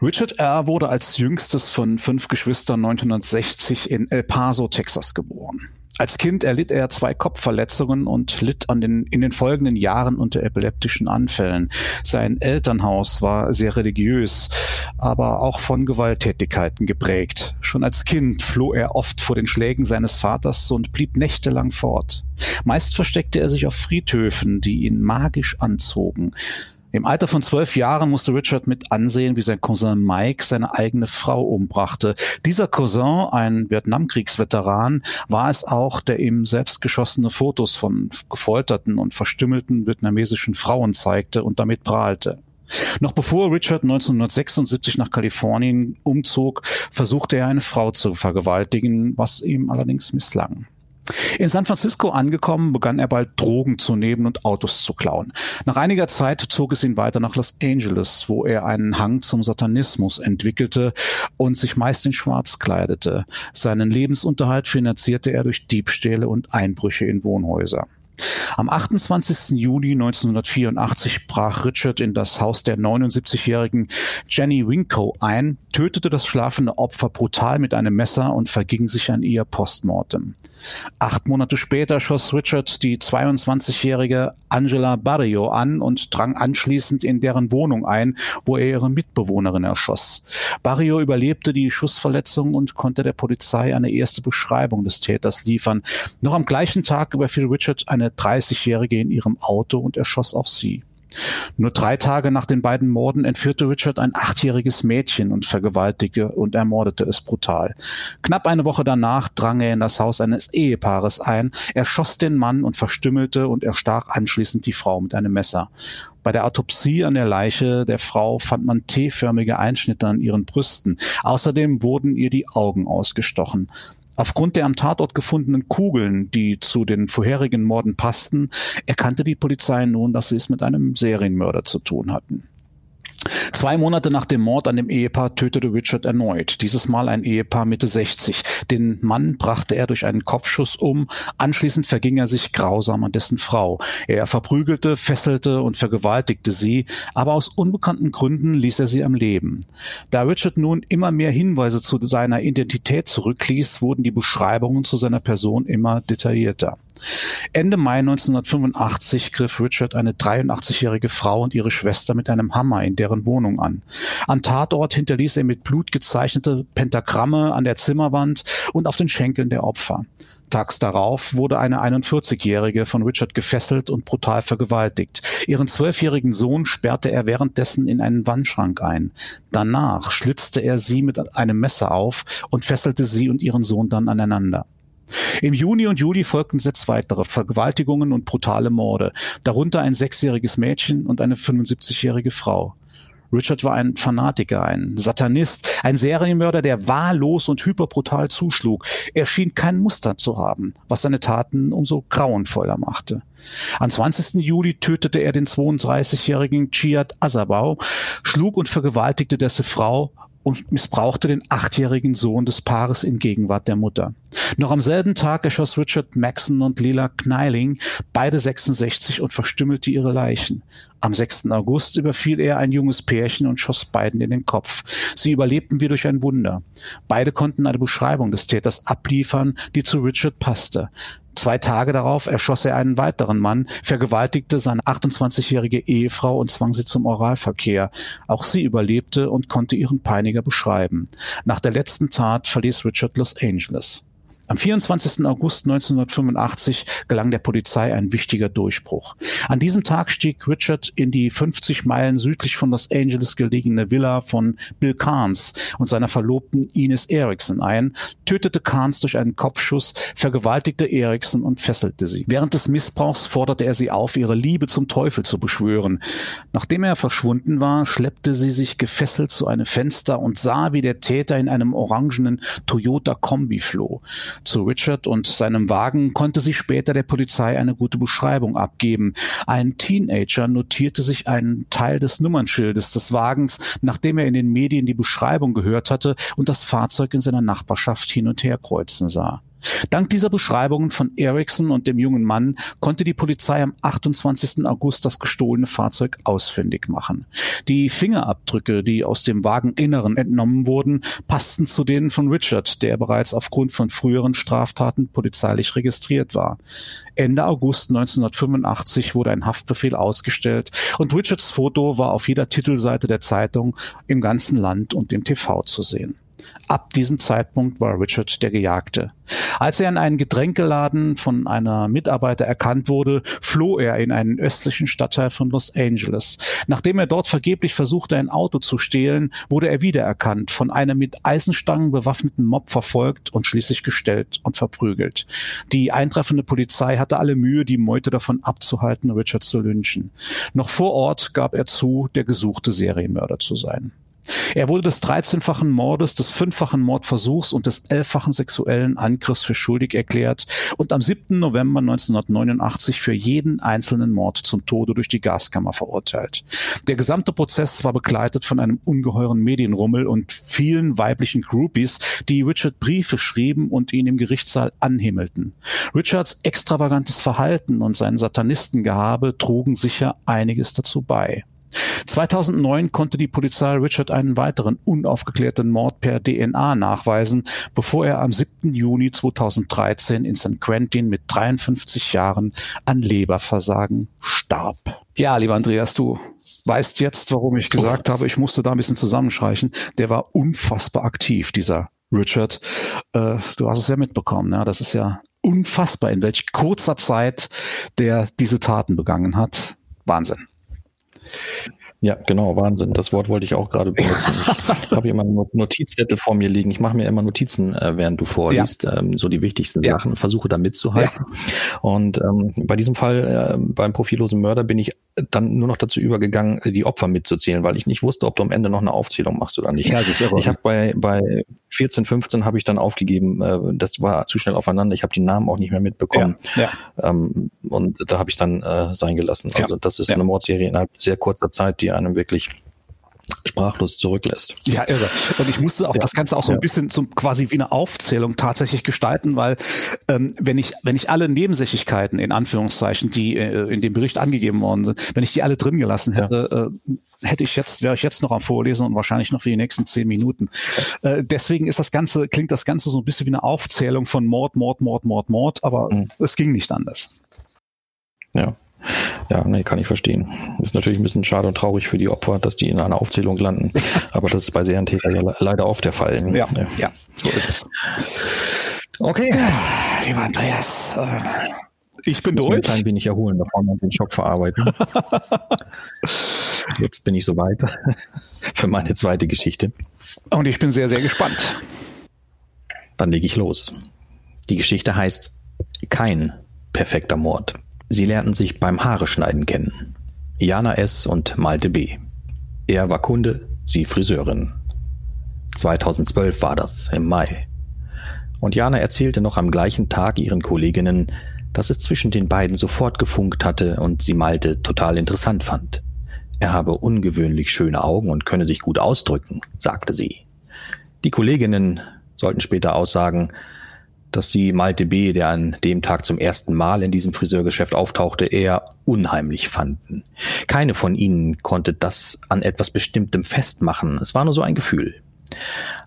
Richard R. wurde als jüngstes von 5 Geschwistern 1960 in El Paso, Texas, geboren. Als Kind erlitt er 2 Kopfverletzungen und litt in den folgenden Jahren unter epileptischen Anfällen. Sein Elternhaus war sehr religiös, aber auch von Gewalttätigkeiten geprägt. Schon als Kind floh er oft vor den Schlägen seines Vaters und blieb nächtelang fort. Meist versteckte er sich auf Friedhöfen, die ihn magisch anzogen. Im Alter von 12 Jahren musste Richard mit ansehen, wie sein Cousin Mike seine eigene Frau umbrachte. Dieser Cousin, ein Vietnamkriegsveteran, war es auch, der ihm selbst geschossene Fotos von gefolterten und verstümmelten vietnamesischen Frauen zeigte und damit prahlte. Noch bevor Richard 1976 nach Kalifornien umzog, versuchte er, eine Frau zu vergewaltigen, was ihm allerdings misslang. In San Francisco angekommen, begann er bald Drogen zu nehmen und Autos zu klauen. Nach einiger Zeit zog es ihn weiter nach Los Angeles, wo er einen Hang zum Satanismus entwickelte und sich meist in Schwarz kleidete. Seinen Lebensunterhalt finanzierte er durch Diebstähle und Einbrüche in Wohnhäuser. Am 28. Juli 1984 brach Richard in das Haus der 79-jährigen Jenny Winko ein, tötete das schlafende Opfer brutal mit einem Messer und verging sich an ihr postmortem. 8 Monate später schoss Richard die 22-jährige Angela Barrio an und drang anschließend in deren Wohnung ein, wo er ihre Mitbewohnerin erschoss. Barrio überlebte die Schussverletzung und konnte der Polizei eine erste Beschreibung des Täters liefern. Noch am gleichen Tag überfiel Richard eine 30-Jährige in ihrem Auto und erschoss auch sie. Nur 3 Tage nach den beiden Morden entführte Richard ein 8-jähriges Mädchen und vergewaltigte und ermordete es brutal. Knapp eine Woche danach drang er in das Haus eines Ehepaares ein, erschoss den Mann und verstümmelte und erstach anschließend die Frau mit einem Messer. Bei der Autopsie an der Leiche der Frau fand man T-förmige Einschnitte an ihren Brüsten. Außerdem wurden ihr die Augen ausgestochen. Aufgrund der am Tatort gefundenen Kugeln, die zu den vorherigen Morden passten, erkannte die Polizei nun, dass sie es mit einem Serienmörder zu tun hatten. 2 Monate nach dem Mord an dem Ehepaar tötete Richard erneut, dieses Mal ein Ehepaar Mitte 60. Den Mann brachte er durch einen Kopfschuss um, anschließend verging er sich grausam an dessen Frau. Er verprügelte, fesselte und vergewaltigte sie, aber aus unbekannten Gründen ließ er sie am Leben. Da Richard nun immer mehr Hinweise zu seiner Identität zurückließ, wurden die Beschreibungen zu seiner Person immer detaillierter. Ende Mai 1985 griff Richard eine 83-jährige Frau und ihre Schwester mit einem Hammer in deren Wohnung an. Am Tatort hinterließ er mit Blut gezeichnete Pentagramme an der Zimmerwand und auf den Schenkeln der Opfer. Tags darauf wurde eine 41-Jährige von Richard gefesselt und brutal vergewaltigt. Ihren 12-jährigen Sohn sperrte er währenddessen in einen Wandschrank ein. Danach schlitzte er sie mit einem Messer auf und fesselte sie und ihren Sohn dann aneinander. Im Juni und Juli folgten 6 weitere Vergewaltigungen und brutale Morde, darunter ein 6-jähriges Mädchen und eine 75-jährige Frau. Richard war ein Fanatiker, ein Satanist, ein Serienmörder, der wahllos und hyperbrutal zuschlug. Er schien kein Muster zu haben, was seine Taten umso grauenvoller machte. Am 20. Juli tötete er den 32-jährigen Cihat Asabau, schlug und vergewaltigte dessen Frau und missbrauchte den 8-jährigen Sohn des Paares in Gegenwart der Mutter. Noch am selben Tag erschoss Richard Maxon und Lila Kneiling, beide 66, und verstümmelte ihre Leichen. Am 6. August überfiel er ein junges Pärchen und schoss beiden in den Kopf. Sie überlebten wie durch ein Wunder. Beide konnten eine Beschreibung des Täters abliefern, die zu Richard passte. 2 Tage darauf erschoss er einen weiteren Mann, vergewaltigte seine 28-jährige Ehefrau und zwang sie zum Oralverkehr. Auch sie überlebte und konnte ihren Peiniger beschreiben. Nach der letzten Tat verließ Richard Los Angeles. Am 24. August 1985 gelang der Polizei ein wichtiger Durchbruch. An diesem Tag stieg Richard in die 50 Meilen südlich von Los Angeles gelegene Villa von Bill Carnes und seiner Verlobten Ines Erickson ein, tötete Carnes durch einen Kopfschuss, vergewaltigte Erickson und fesselte sie. Während des Missbrauchs forderte er sie auf, ihre Liebe zum Teufel zu beschwören. Nachdem er verschwunden war, schleppte sie sich gefesselt zu einem Fenster und sah, wie der Täter in einem orangenen Toyota-Kombi floh. Zu Richard und seinem Wagen konnte sie später der Polizei eine gute Beschreibung abgeben. Ein Teenager notierte sich einen Teil des Nummernschildes des Wagens, nachdem er in den Medien die Beschreibung gehört hatte und das Fahrzeug in seiner Nachbarschaft hin und her kreuzen sah. Dank dieser Beschreibungen von Erickson und dem jungen Mann konnte die Polizei am 28. August das gestohlene Fahrzeug ausfindig machen. Die Fingerabdrücke, die aus dem Wageninneren entnommen wurden, passten zu denen von Richard, der bereits aufgrund von früheren Straftaten polizeilich registriert war. Ende August 1985 wurde ein Haftbefehl ausgestellt und Richards Foto war auf jeder Titelseite der Zeitung im ganzen Land und im TV zu sehen. Ab diesem Zeitpunkt war Richard der Gejagte. Als er in einen Getränkeladen von einer Mitarbeiter erkannt wurde, floh er in einen östlichen Stadtteil von Los Angeles. Nachdem er dort vergeblich versuchte, ein Auto zu stehlen, wurde er wiedererkannt, von einem mit Eisenstangen bewaffneten Mob verfolgt und schließlich gestellt und verprügelt. Die eintreffende Polizei hatte alle Mühe, die Meute davon abzuhalten, Richard zu lynchen. Noch vor Ort gab er zu, der gesuchte Serienmörder zu sein. Er wurde des 13-fachen Mordes, des 5-fachen Mordversuchs und des 11-fachen sexuellen Angriffs für schuldig erklärt und am 7. November 1989 für jeden einzelnen Mord zum Tode durch die Gaskammer verurteilt. Der gesamte Prozess war begleitet von einem ungeheuren Medienrummel und vielen weiblichen Groupies, die Richard Briefe schrieben und ihn im Gerichtssaal anhimmelten. Richards extravagantes Verhalten und sein Satanistengehabe trugen sicher einiges dazu bei. 2009 konnte die Polizei Richard einen weiteren unaufgeklärten Mord per DNA nachweisen, bevor er am 7. Juni 2013 in San Quentin mit 53 Jahren an Leberversagen starb. Ja, lieber Andreas, du weißt jetzt, warum ich gesagt habe, ich musste da ein bisschen zusammenstreichen. Der war unfassbar aktiv, dieser Richard. Du hast es ja mitbekommen, ne? Das ist ja unfassbar, in welch kurzer Zeit der diese Taten begangen hat. Wahnsinn. Ja, genau, Wahnsinn. Das Wort wollte ich auch gerade benutzen. Ich habe hier mal einen Notizzettel vor mir liegen. Ich mache mir immer Notizen, während du vorliest, ja. So die wichtigsten Sachen, versuche da mitzuhalten. Ja. Und bei diesem Fall, beim profillosen Mörder, bin ich dann nur noch dazu übergegangen, die Opfer mitzuzählen, weil ich nicht wusste, ob du am Ende noch eine Aufzählung machst oder nicht. Ja, das ist irre. Ich habe bei 14, 15 habe ich dann aufgegeben, das war zu schnell aufeinander, ich habe die Namen auch nicht mehr mitbekommen. Ja. Ja. Und da habe ich dann sein gelassen. Also das ist eine Mordserie innerhalb sehr kurzer Zeit, die einem wirklich sprachlos zurücklässt. Ja, irre. Und ich musste auch das Ganze auch so ein bisschen zum, quasi wie eine Aufzählung tatsächlich gestalten, weil wenn ich alle Nebensächlichkeiten, in Anführungszeichen, die in dem Bericht angegeben worden sind, wenn ich die alle drin gelassen hätte, wäre ich jetzt noch am Vorlesen und wahrscheinlich noch für die nächsten 10 Minuten. Deswegen ist klingt das Ganze so ein bisschen wie eine Aufzählung von Mord, aber es ging nicht anders. Ja. Ja, nee, kann ich verstehen. Ist natürlich ein bisschen schade und traurig für die Opfer, dass die in einer Aufzählung landen. Aber das ist bei Serientätern ja leider oft der Fall. Ja, so ist es. Okay, lieber Andreas, ich bin durch. Ich muss mich ein wenig erholen, davon und den Schock verarbeiten. Jetzt bin ich soweit für meine zweite Geschichte. Und ich bin sehr, sehr gespannt. Dann lege ich los. Die Geschichte heißt Kein perfekter Mord. Sie lernten sich beim Haareschneiden kennen. Jana S. und Malte B. Er war Kunde, sie Friseurin. 2012 war das, im Mai. Und Jana erzählte noch am gleichen Tag ihren Kolleginnen, dass es zwischen den beiden sofort gefunkt hatte und sie Malte total interessant fand. Er habe ungewöhnlich schöne Augen und könne sich gut ausdrücken, sagte sie. Die Kolleginnen sollten später aussagen, dass sie Malte B., der an dem Tag zum ersten Mal in diesem Friseurgeschäft auftauchte, eher unheimlich fanden. Keine von ihnen konnte das an etwas Bestimmtem festmachen. Es war nur so ein Gefühl.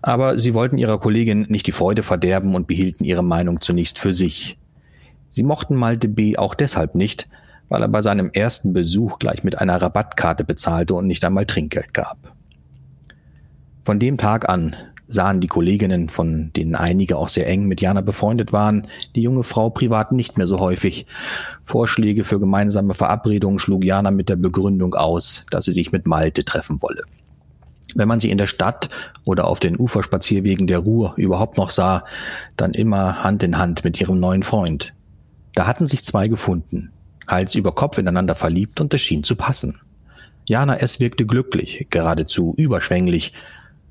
Aber sie wollten ihrer Kollegin nicht die Freude verderben und behielten ihre Meinung zunächst für sich. Sie mochten Malte B. auch deshalb nicht, weil er bei seinem ersten Besuch gleich mit einer Rabattkarte bezahlte und nicht einmal Trinkgeld gab. Von dem Tag an sahen die Kolleginnen, von denen einige auch sehr eng mit Jana befreundet waren, die junge Frau privat nicht mehr so häufig. Vorschläge für gemeinsame Verabredungen schlug Jana mit der Begründung aus, dass sie sich mit Malte treffen wolle. Wenn man sie in der Stadt oder auf den Uferspazierwegen der Ruhr überhaupt noch sah, dann immer Hand in Hand mit ihrem neuen Freund. Da hatten sich zwei gefunden, Hals über Kopf ineinander verliebt, und es schien zu passen. Jana S. wirkte glücklich, geradezu überschwänglich,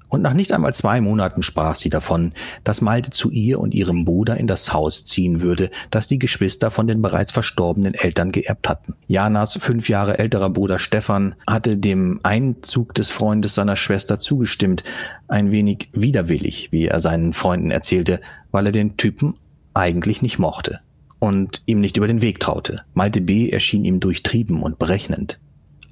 und nach nicht einmal 2 Monaten sprach sie davon, dass Malte zu ihr und ihrem Bruder in das Haus ziehen würde, das die Geschwister von den bereits verstorbenen Eltern geerbt hatten. Janas 5 Jahre älterer Bruder Stefan hatte dem Einzug des Freundes seiner Schwester zugestimmt, ein wenig widerwillig, wie er seinen Freunden erzählte, weil er den Typen eigentlich nicht mochte und ihm nicht über den Weg traute. Malte B. erschien ihm durchtrieben und berechnend.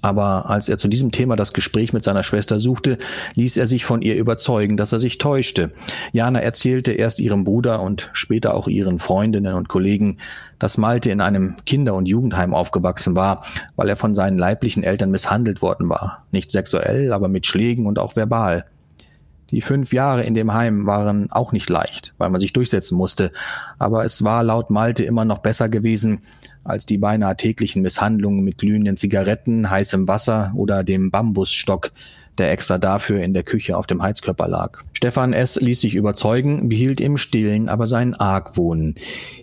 Aber als er zu diesem Thema das Gespräch mit seiner Schwester suchte, ließ er sich von ihr überzeugen, dass er sich täuschte. Jana erzählte erst ihrem Bruder und später auch ihren Freundinnen und Kollegen, dass Malte in einem Kinder- und Jugendheim aufgewachsen war, weil er von seinen leiblichen Eltern misshandelt worden war. Nicht sexuell, aber mit Schlägen und auch verbal. Die 5 Jahre in dem Heim waren auch nicht leicht, weil man sich durchsetzen musste, aber es war laut Malte immer noch besser gewesen als die beinahe täglichen Misshandlungen mit glühenden Zigaretten, heißem Wasser oder dem Bambusstock, der extra dafür in der Küche auf dem Heizkörper lag. Stefan S. ließ sich überzeugen, behielt im Stillen aber seinen Argwohn.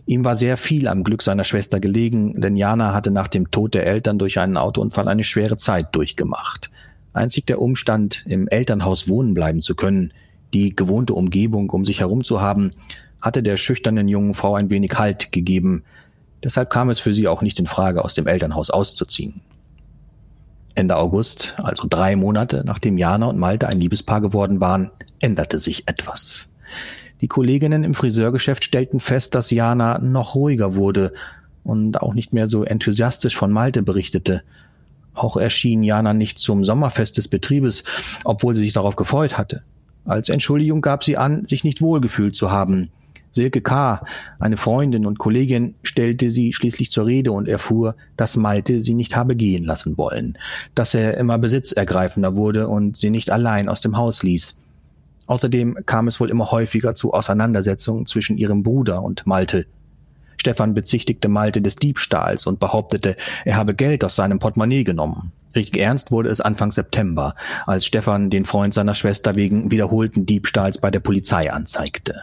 Ihm war sehr viel am Glück seiner Schwester gelegen, denn Jana hatte nach dem Tod der Eltern durch einen Autounfall eine schwere Zeit durchgemacht. Einzig der Umstand, im Elternhaus wohnen bleiben zu können, die gewohnte Umgebung um sich herum zu haben, hatte der schüchternen jungen Frau ein wenig Halt gegeben. Deshalb kam es für sie auch nicht in Frage, aus dem Elternhaus auszuziehen. Ende August, also 3 Monate, nachdem Jana und Malte ein Liebespaar geworden waren, änderte sich etwas. Die Kolleginnen im Friseurgeschäft stellten fest, dass Jana noch ruhiger wurde und auch nicht mehr so enthusiastisch von Malte berichtete. Auch erschien Jana nicht zum Sommerfest des Betriebes, obwohl sie sich darauf gefreut hatte. Als Entschuldigung gab sie an, sich nicht wohlgefühlt zu haben. Silke K., eine Freundin und Kollegin, stellte sie schließlich zur Rede und erfuhr, dass Malte sie nicht habe gehen lassen wollen, dass er immer besitzergreifender wurde und sie nicht allein aus dem Haus ließ. Außerdem kam es wohl immer häufiger zu Auseinandersetzungen zwischen ihrem Bruder und Malte. Stefan bezichtigte Malte des Diebstahls und behauptete, er habe Geld aus seinem Portemonnaie genommen. Richtig ernst wurde es Anfang September, als Stefan den Freund seiner Schwester wegen wiederholten Diebstahls bei der Polizei anzeigte.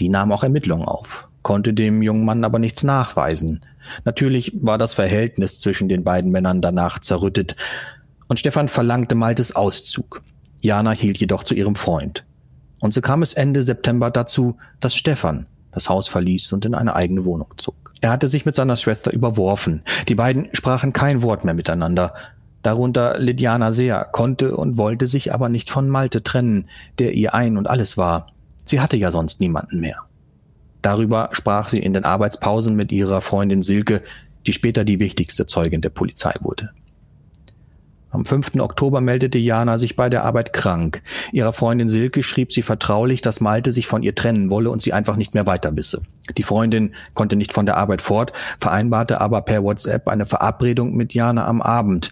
Die nahm auch Ermittlungen auf, konnte dem jungen Mann aber nichts nachweisen. Natürlich war das Verhältnis zwischen den beiden Männern danach zerrüttet, und Stefan verlangte Maltes Auszug. Jana hielt jedoch zu ihrem Freund. Und so kam es Ende September dazu, dass Stefan das Haus verließ und in eine eigene Wohnung zog. Er hatte sich mit seiner Schwester überworfen. Die beiden sprachen kein Wort mehr miteinander. Darunter litt Jana sehr, konnte und wollte sich aber nicht von Malte trennen, der ihr ein und alles war. Sie hatte ja sonst niemanden mehr. Darüber sprach sie in den Arbeitspausen mit ihrer Freundin Silke, die später die wichtigste Zeugin der Polizei wurde. Am 5. Oktober meldete Jana sich bei der Arbeit krank. Ihrer Freundin Silke schrieb sie vertraulich, dass Malte sich von ihr trennen wolle und sie einfach nicht mehr weiter wisse. Die Freundin konnte nicht von der Arbeit fort, vereinbarte aber per WhatsApp eine Verabredung mit Jana am Abend.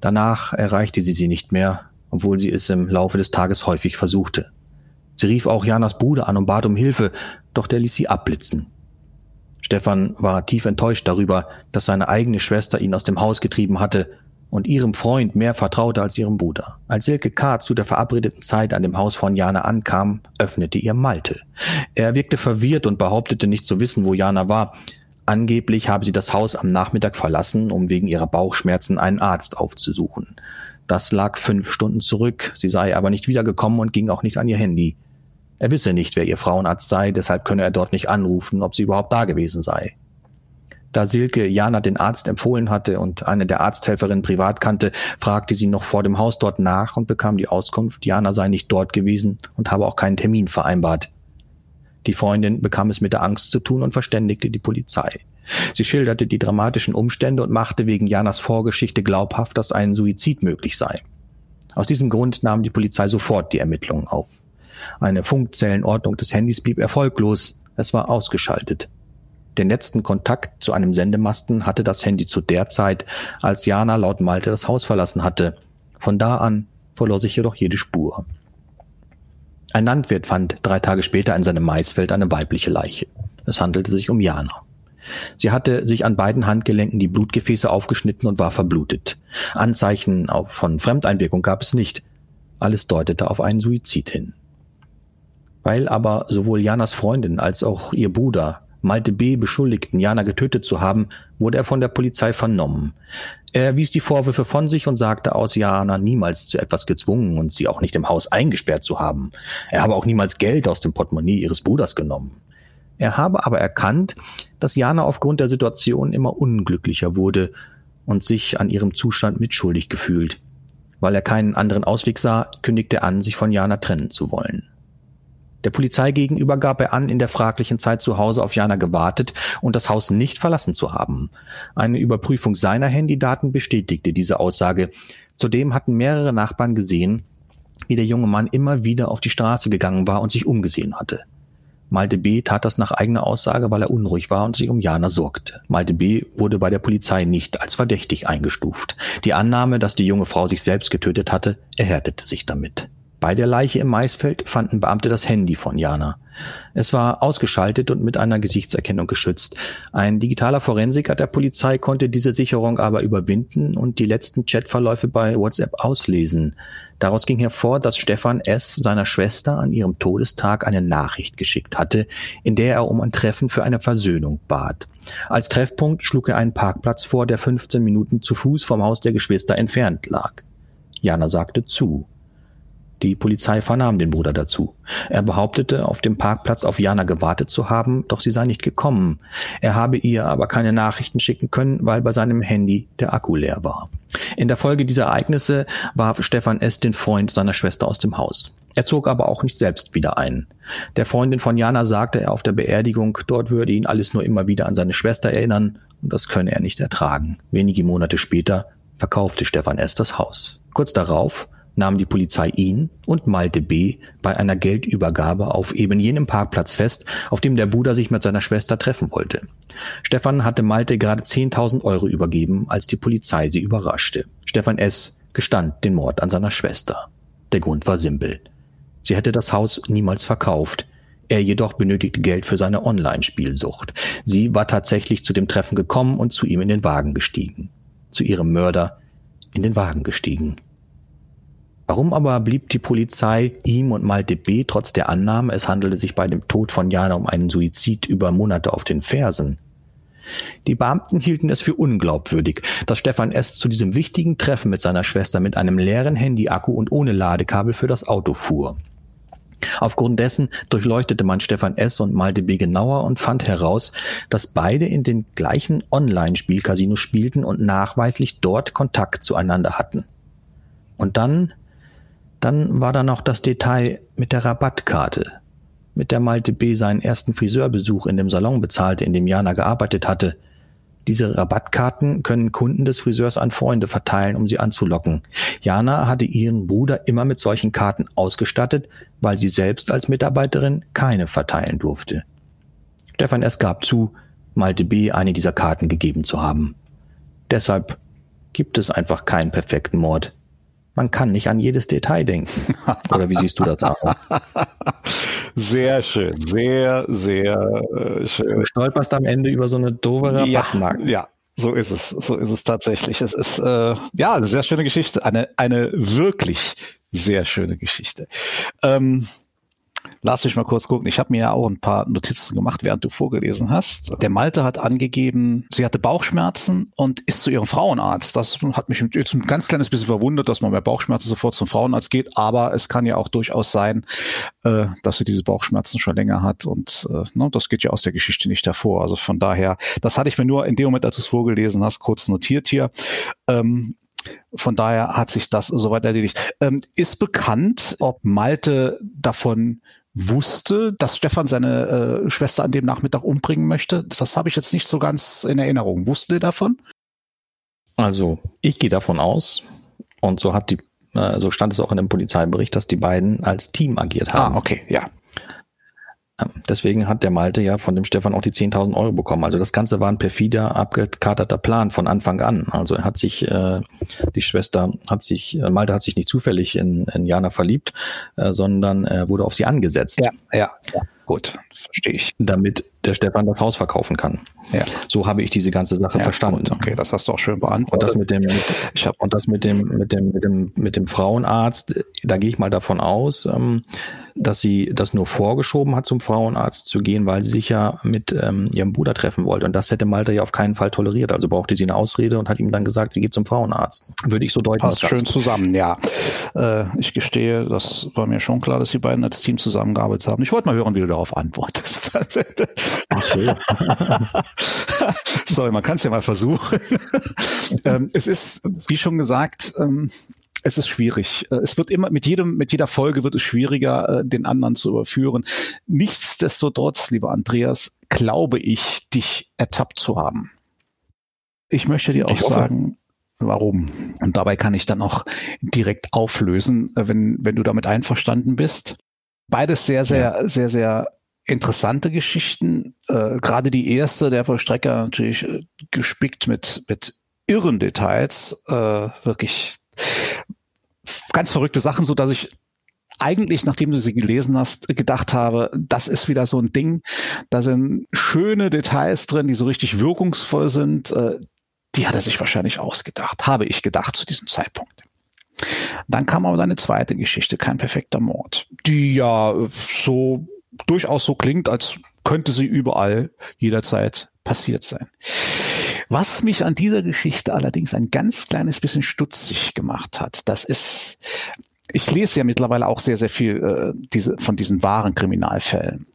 Danach erreichte sie nicht mehr, obwohl sie es im Laufe des Tages häufig versuchte. Sie rief auch Janas Bruder an und bat um Hilfe, doch der ließ sie abblitzen. Stefan war tief enttäuscht darüber, dass seine eigene Schwester ihn aus dem Haus getrieben hatte, und ihrem Freund mehr vertraute als ihrem Bruder. Als Silke K. zu der verabredeten Zeit an dem Haus von Jana ankam, öffnete ihr Malte. Er wirkte verwirrt und behauptete nicht zu wissen, wo Jana war. Angeblich habe sie das Haus am Nachmittag verlassen, um wegen ihrer Bauchschmerzen einen Arzt aufzusuchen. Das lag 5 Stunden zurück, sie sei aber nicht wiedergekommen und ging auch nicht an ihr Handy. Er wisse nicht, wer ihr Frauenarzt sei, deshalb könne er dort nicht anrufen, ob sie überhaupt da gewesen sei. Da Silke Jana den Arzt empfohlen hatte und eine der Arzthelferinnen privat kannte, fragte sie noch vor dem Haus dort nach und bekam die Auskunft, Jana sei nicht dort gewesen und habe auch keinen Termin vereinbart. Die Freundin bekam es mit der Angst zu tun und verständigte die Polizei. Sie schilderte die dramatischen Umstände und machte wegen Janas Vorgeschichte glaubhaft, dass ein Suizid möglich sei. Aus diesem Grund nahm die Polizei sofort die Ermittlungen auf. Eine Funkzellenordnung des Handys blieb erfolglos, es war ausgeschaltet. Den letzten Kontakt zu einem Sendemasten hatte das Handy zu der Zeit, als Jana laut Malte das Haus verlassen hatte. Von da an verlor sich jedoch jede Spur. Ein Landwirt fand 3 Tage später in seinem Maisfeld eine weibliche Leiche. Es handelte sich um Jana. Sie hatte sich an beiden Handgelenken die Blutgefäße aufgeschnitten und war verblutet. Anzeichen von Fremdeinwirkung gab es nicht. Alles deutete auf einen Suizid hin. Weil aber sowohl Janas Freundin als auch ihr Bruder Malte B. beschuldigten, Jana getötet zu haben, wurde er von der Polizei vernommen. Er wies die Vorwürfe von sich und sagte aus, Jana niemals zu etwas gezwungen und sie auch nicht im Haus eingesperrt zu haben. Er habe auch niemals Geld aus dem Portemonnaie ihres Bruders genommen. Er habe aber erkannt, dass Jana aufgrund der Situation immer unglücklicher wurde und sich an ihrem Zustand mitschuldig gefühlt. Weil er keinen anderen Ausweg sah, kündigte er an, sich von Jana trennen zu wollen. Der Polizei gegenüber gab er an, in der fraglichen Zeit zu Hause auf Jana gewartet und das Haus nicht verlassen zu haben. Eine Überprüfung seiner Handydaten bestätigte diese Aussage. Zudem hatten mehrere Nachbarn gesehen, wie der junge Mann immer wieder auf die Straße gegangen war und sich umgesehen hatte. Malte B. tat das nach eigener Aussage, weil er unruhig war und sich um Jana sorgte. Malte B. wurde bei der Polizei nicht als verdächtig eingestuft. Die Annahme, dass die junge Frau sich selbst getötet hatte, erhärtete sich damit. Bei der Leiche im Maisfeld fanden Beamte das Handy von Jana. Es war ausgeschaltet und mit einer Gesichtserkennung geschützt. Ein digitaler Forensiker der Polizei konnte diese Sicherung aber überwinden und die letzten Chatverläufe bei WhatsApp auslesen. Daraus ging hervor, dass Stefan S. seiner Schwester an ihrem Todestag eine Nachricht geschickt hatte, in der er um ein Treffen für eine Versöhnung bat. Als Treffpunkt schlug er einen Parkplatz vor, der 15 Minuten zu Fuß vom Haus der Geschwister entfernt lag. Jana sagte zu. Die Polizei vernahm den Bruder dazu. Er behauptete, auf dem Parkplatz auf Jana gewartet zu haben, doch sie sei nicht gekommen. Er habe ihr aber keine Nachrichten schicken können, weil bei seinem Handy der Akku leer war. In der Folge dieser Ereignisse warf Stefan S. den Freund seiner Schwester aus dem Haus. Er zog aber auch nicht selbst wieder ein. Der Freundin von Jana sagte er auf der Beerdigung, dort würde ihn alles nur immer wieder an seine Schwester erinnern und das könne er nicht ertragen. Wenige Monate später verkaufte Stefan S. das Haus. Kurz darauf nahm die Polizei ihn und Malte B. bei einer Geldübergabe auf eben jenem Parkplatz fest, auf dem der Bruder sich mit seiner Schwester treffen wollte. Stefan hatte Malte gerade 10.000 € übergeben, als die Polizei sie überraschte. Stefan S. gestand den Mord an seiner Schwester. Der Grund war simpel. Sie hätte das Haus niemals verkauft. Er jedoch benötigte Geld für seine Online-Spielsucht. Sie war tatsächlich zu dem Treffen gekommen und zu ihm in den Wagen gestiegen. Zu ihrem Mörder in den Wagen gestiegen. Warum aber blieb die Polizei ihm und Malte B. trotz der Annahme, es handelte sich bei dem Tod von Jana um einen Suizid, über Monate auf den Fersen? Die Beamten hielten es für unglaubwürdig, dass Stefan S. zu diesem wichtigen Treffen mit seiner Schwester mit einem leeren Handyakku und ohne Ladekabel für das Auto fuhr. Aufgrund dessen durchleuchtete man Stefan S. und Malte B. genauer und fand heraus, dass beide in den gleichen Online-Spielcasinos spielten und nachweislich dort Kontakt zueinander hatten. Und Dann war da noch das Detail mit der Rabattkarte, mit der Malte B. seinen ersten Friseurbesuch in dem Salon bezahlte, in dem Jana gearbeitet hatte. Diese Rabattkarten können Kunden des Friseurs an Freunde verteilen, um sie anzulocken. Jana hatte ihren Bruder immer mit solchen Karten ausgestattet, weil sie selbst als Mitarbeiterin keine verteilen durfte. Stefan S. gab zu, Malte B. eine dieser Karten gegeben zu haben. Deshalb gibt es einfach keinen perfekten Mord. Man kann nicht an jedes Detail denken. Oder wie siehst du das auch? Sehr schön, sehr, sehr schön. Du stolperst am Ende über so eine doofe Rabattmarke. Ja, So ist es tatsächlich. Es ist ja eine sehr schöne Geschichte, eine wirklich sehr schöne Geschichte. Lass mich mal kurz gucken. Ich habe mir ja auch ein paar Notizen gemacht, während du vorgelesen hast. Der Malte hat angegeben, sie hatte Bauchschmerzen und ist zu ihrem Frauenarzt. Das hat mich jetzt ein ganz kleines bisschen verwundert, dass man bei Bauchschmerzen sofort zum Frauenarzt geht. Aber es kann ja auch durchaus sein, dass sie diese Bauchschmerzen schon länger hat. Und das geht ja aus der Geschichte nicht hervor. Also von daher, das hatte ich mir nur in dem Moment, als du es vorgelesen hast, kurz notiert hier. Von daher hat sich das soweit erledigt. Ist bekannt, ob Malte davon wusste, dass Stefan seine Schwester an dem Nachmittag umbringen möchte? Das habe ich jetzt nicht so ganz in Erinnerung. Wusste er davon? Also, ich gehe davon aus, und so hat so stand es auch in dem Polizeibericht, dass die beiden als Team agiert haben. Ah, okay, ja. Deswegen hat der Malte ja von dem Stefan auch die 10.000 Euro bekommen. Also das Ganze war ein perfider, abgekaterter Plan von Anfang an. Also er hat sich, Malte hat sich nicht zufällig in Jana verliebt, sondern er wurde auf sie angesetzt. Ja. Gut, verstehe ich. Damit der Stefan das Haus verkaufen kann. Ja. So habe ich diese ganze Sache verstanden. Gut, okay, das hast du auch schön beantwortet. Und das mit dem Frauenarzt, da gehe ich mal davon aus, dass sie das nur vorgeschoben hat, zum Frauenarzt zu gehen, weil sie sich ja mit ihrem Bruder treffen wollte. Und das hätte Malte ja auf keinen Fall toleriert. Also brauchte sie eine Ausrede und hat ihm dann gesagt, sie geht zum Frauenarzt. Würde ich so deuten. Passt schön zusammen, ja. Ich gestehe, das war mir schon klar, dass die beiden als Team zusammengearbeitet haben. Ich wollte mal hören, wie du da auf antwortest. Ach so. Sorry, man kann es ja mal versuchen. Es ist, wie schon gesagt, es ist schwierig. Es wird immer, mit jeder Folge wird es schwieriger, den anderen zu überführen. Nichtsdestotrotz, lieber Andreas, glaube ich, dich ertappt zu haben. Ich möchte dir auch sagen, warum. Und dabei kann ich dann auch direkt auflösen, wenn du damit einverstanden bist. Beides sehr, sehr interessante Geschichten. Gerade die erste, der Vollstrecker, natürlich gespickt mit irren Details. Wirklich ganz verrückte Sachen, so dass ich eigentlich, nachdem du sie gelesen hast, gedacht habe, das ist wieder so ein Ding. Da sind schöne Details drin, die so richtig wirkungsvoll sind. Die hat er sich wahrscheinlich ausgedacht, habe ich gedacht zu diesem Zeitpunkt. Dann kam aber deine zweite Geschichte, kein perfekter Mord, die ja so durchaus so klingt, als könnte sie überall jederzeit passiert sein. Was mich an dieser Geschichte allerdings ein ganz kleines bisschen stutzig gemacht hat, das ist, ich lese ja mittlerweile auch sehr, sehr viel von diesen wahren Kriminalfällen.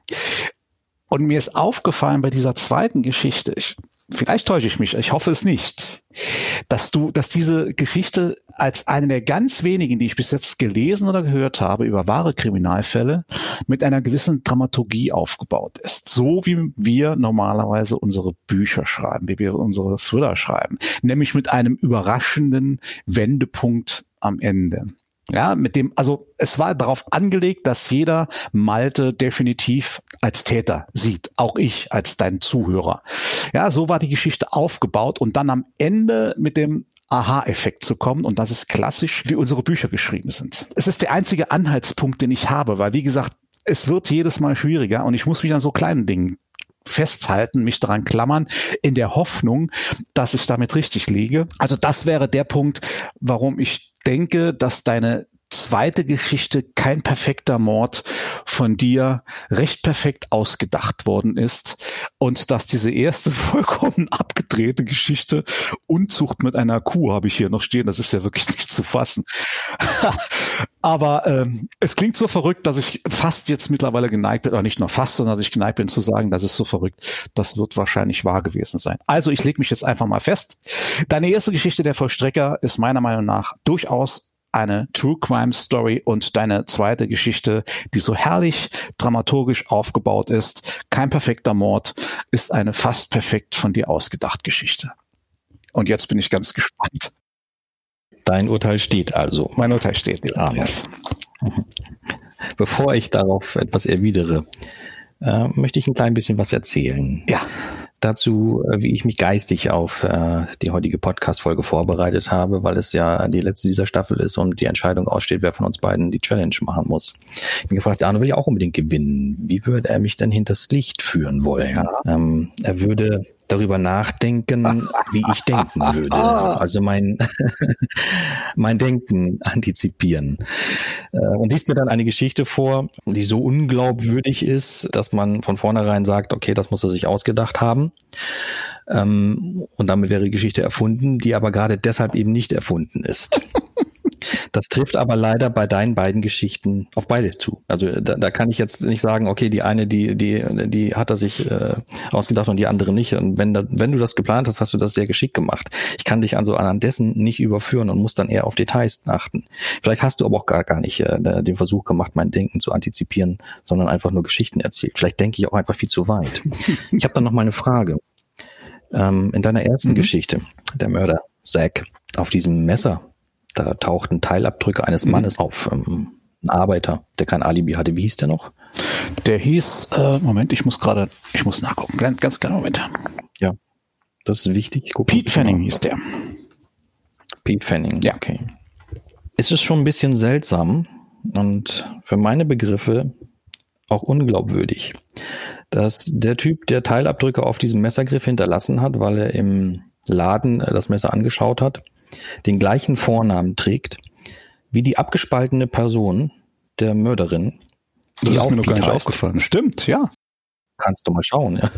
Und mir ist aufgefallen bei dieser zweiten Geschichte, vielleicht täusche ich mich, ich hoffe es nicht, dass diese Geschichte als eine der ganz wenigen, die ich bis jetzt gelesen oder gehört habe, über wahre Kriminalfälle mit einer gewissen Dramaturgie aufgebaut ist. So wie wir normalerweise unsere Bücher schreiben, wie wir unsere Thriller schreiben. Nämlich mit einem überraschenden Wendepunkt am Ende. Ja, es war darauf angelegt, dass jeder Malte definitiv als Täter sieht. Auch ich als dein Zuhörer. Ja, so war die Geschichte aufgebaut und dann am Ende mit dem Aha-Effekt zu kommen. Und das ist klassisch, wie unsere Bücher geschrieben sind. Es ist der einzige Anhaltspunkt, den ich habe, weil, wie gesagt, es wird jedes Mal schwieriger und ich muss mich an so kleinen Dingen festhalten, mich daran klammern, in der Hoffnung, dass ich damit richtig liege. Also das wäre der Punkt, warum ich denke, dass deine zweite Geschichte, kein perfekter Mord, von dir recht perfekt ausgedacht worden ist und dass diese erste vollkommen abgedrehte Geschichte, Unzucht mit einer Kuh habe ich hier noch stehen, das ist ja wirklich nicht zu fassen. Aber es klingt so verrückt, dass ich fast jetzt mittlerweile geneigt bin, oder nicht nur fast, sondern dass ich geneigt bin zu sagen, das ist so verrückt, das wird wahrscheinlich wahr gewesen sein. Also ich lege mich jetzt einfach mal fest. Deine erste Geschichte, der Vollstrecker, ist meiner Meinung nach durchaus eine True Crime Story und deine zweite Geschichte, die so herrlich dramaturgisch aufgebaut ist, kein perfekter Mord, ist eine fast perfekt von dir ausgedacht Geschichte. Und jetzt bin ich ganz gespannt. Dein Urteil steht also. Mein Urteil steht. Ja. Bevor ich darauf etwas erwidere, möchte ich ein klein bisschen was erzählen. Ja. Dazu, wie ich mich geistig auf die heutige Podcast-Folge vorbereitet habe, weil es ja die letzte dieser Staffel ist und die Entscheidung aussteht, wer von uns beiden die Challenge machen muss. Ich bin gefragt, Arno will ja auch unbedingt gewinnen. Wie würde er mich denn hinters Licht führen wollen? Ja. Er würde darüber nachdenken, wie ich denken würde. Also mein Denken antizipieren. Und liest mir dann eine Geschichte vor, die so unglaubwürdig ist, dass man von vornherein sagt, okay, das muss er sich ausgedacht haben. Und damit wäre die Geschichte erfunden, die aber gerade deshalb eben nicht erfunden ist. Das trifft aber leider bei deinen beiden Geschichten auf beide zu. Also da kann ich jetzt nicht sagen, okay, die eine, die hat er sich ausgedacht und die andere nicht. Und wenn du das geplant hast, hast du das sehr geschickt gemacht. Ich kann dich also anhand dessen nicht überführen und muss dann eher auf Details achten. Vielleicht hast du aber auch gar nicht den Versuch gemacht, mein Denken zu antizipieren, sondern einfach nur Geschichten erzählt. Vielleicht denke ich auch einfach viel zu weit. Ich habe dann noch mal eine Frage. In deiner ersten Geschichte, der Mörder Zack, auf diesem Messer, da tauchten Teilabdrücke eines Mannes auf. Ein Arbeiter, der kein Alibi hatte. Wie hieß der noch? Der hieß, Moment, ich muss nachgucken. Ganz kleiner Moment. Ja, das ist wichtig. Pete Fanning hieß der. Pete Fanning, ja. Okay. Es ist schon ein bisschen seltsam und für meine Begriffe auch unglaubwürdig, dass der Typ, der Teilabdrücke auf diesem Messergriff hinterlassen hat, weil er im Laden das Messer angeschaut hat, den gleichen Vornamen trägt wie die abgespaltene Person der Mörderin. Das ist mir noch gar nicht aufgefallen. Stimmt, ja. Kannst du mal schauen, ja.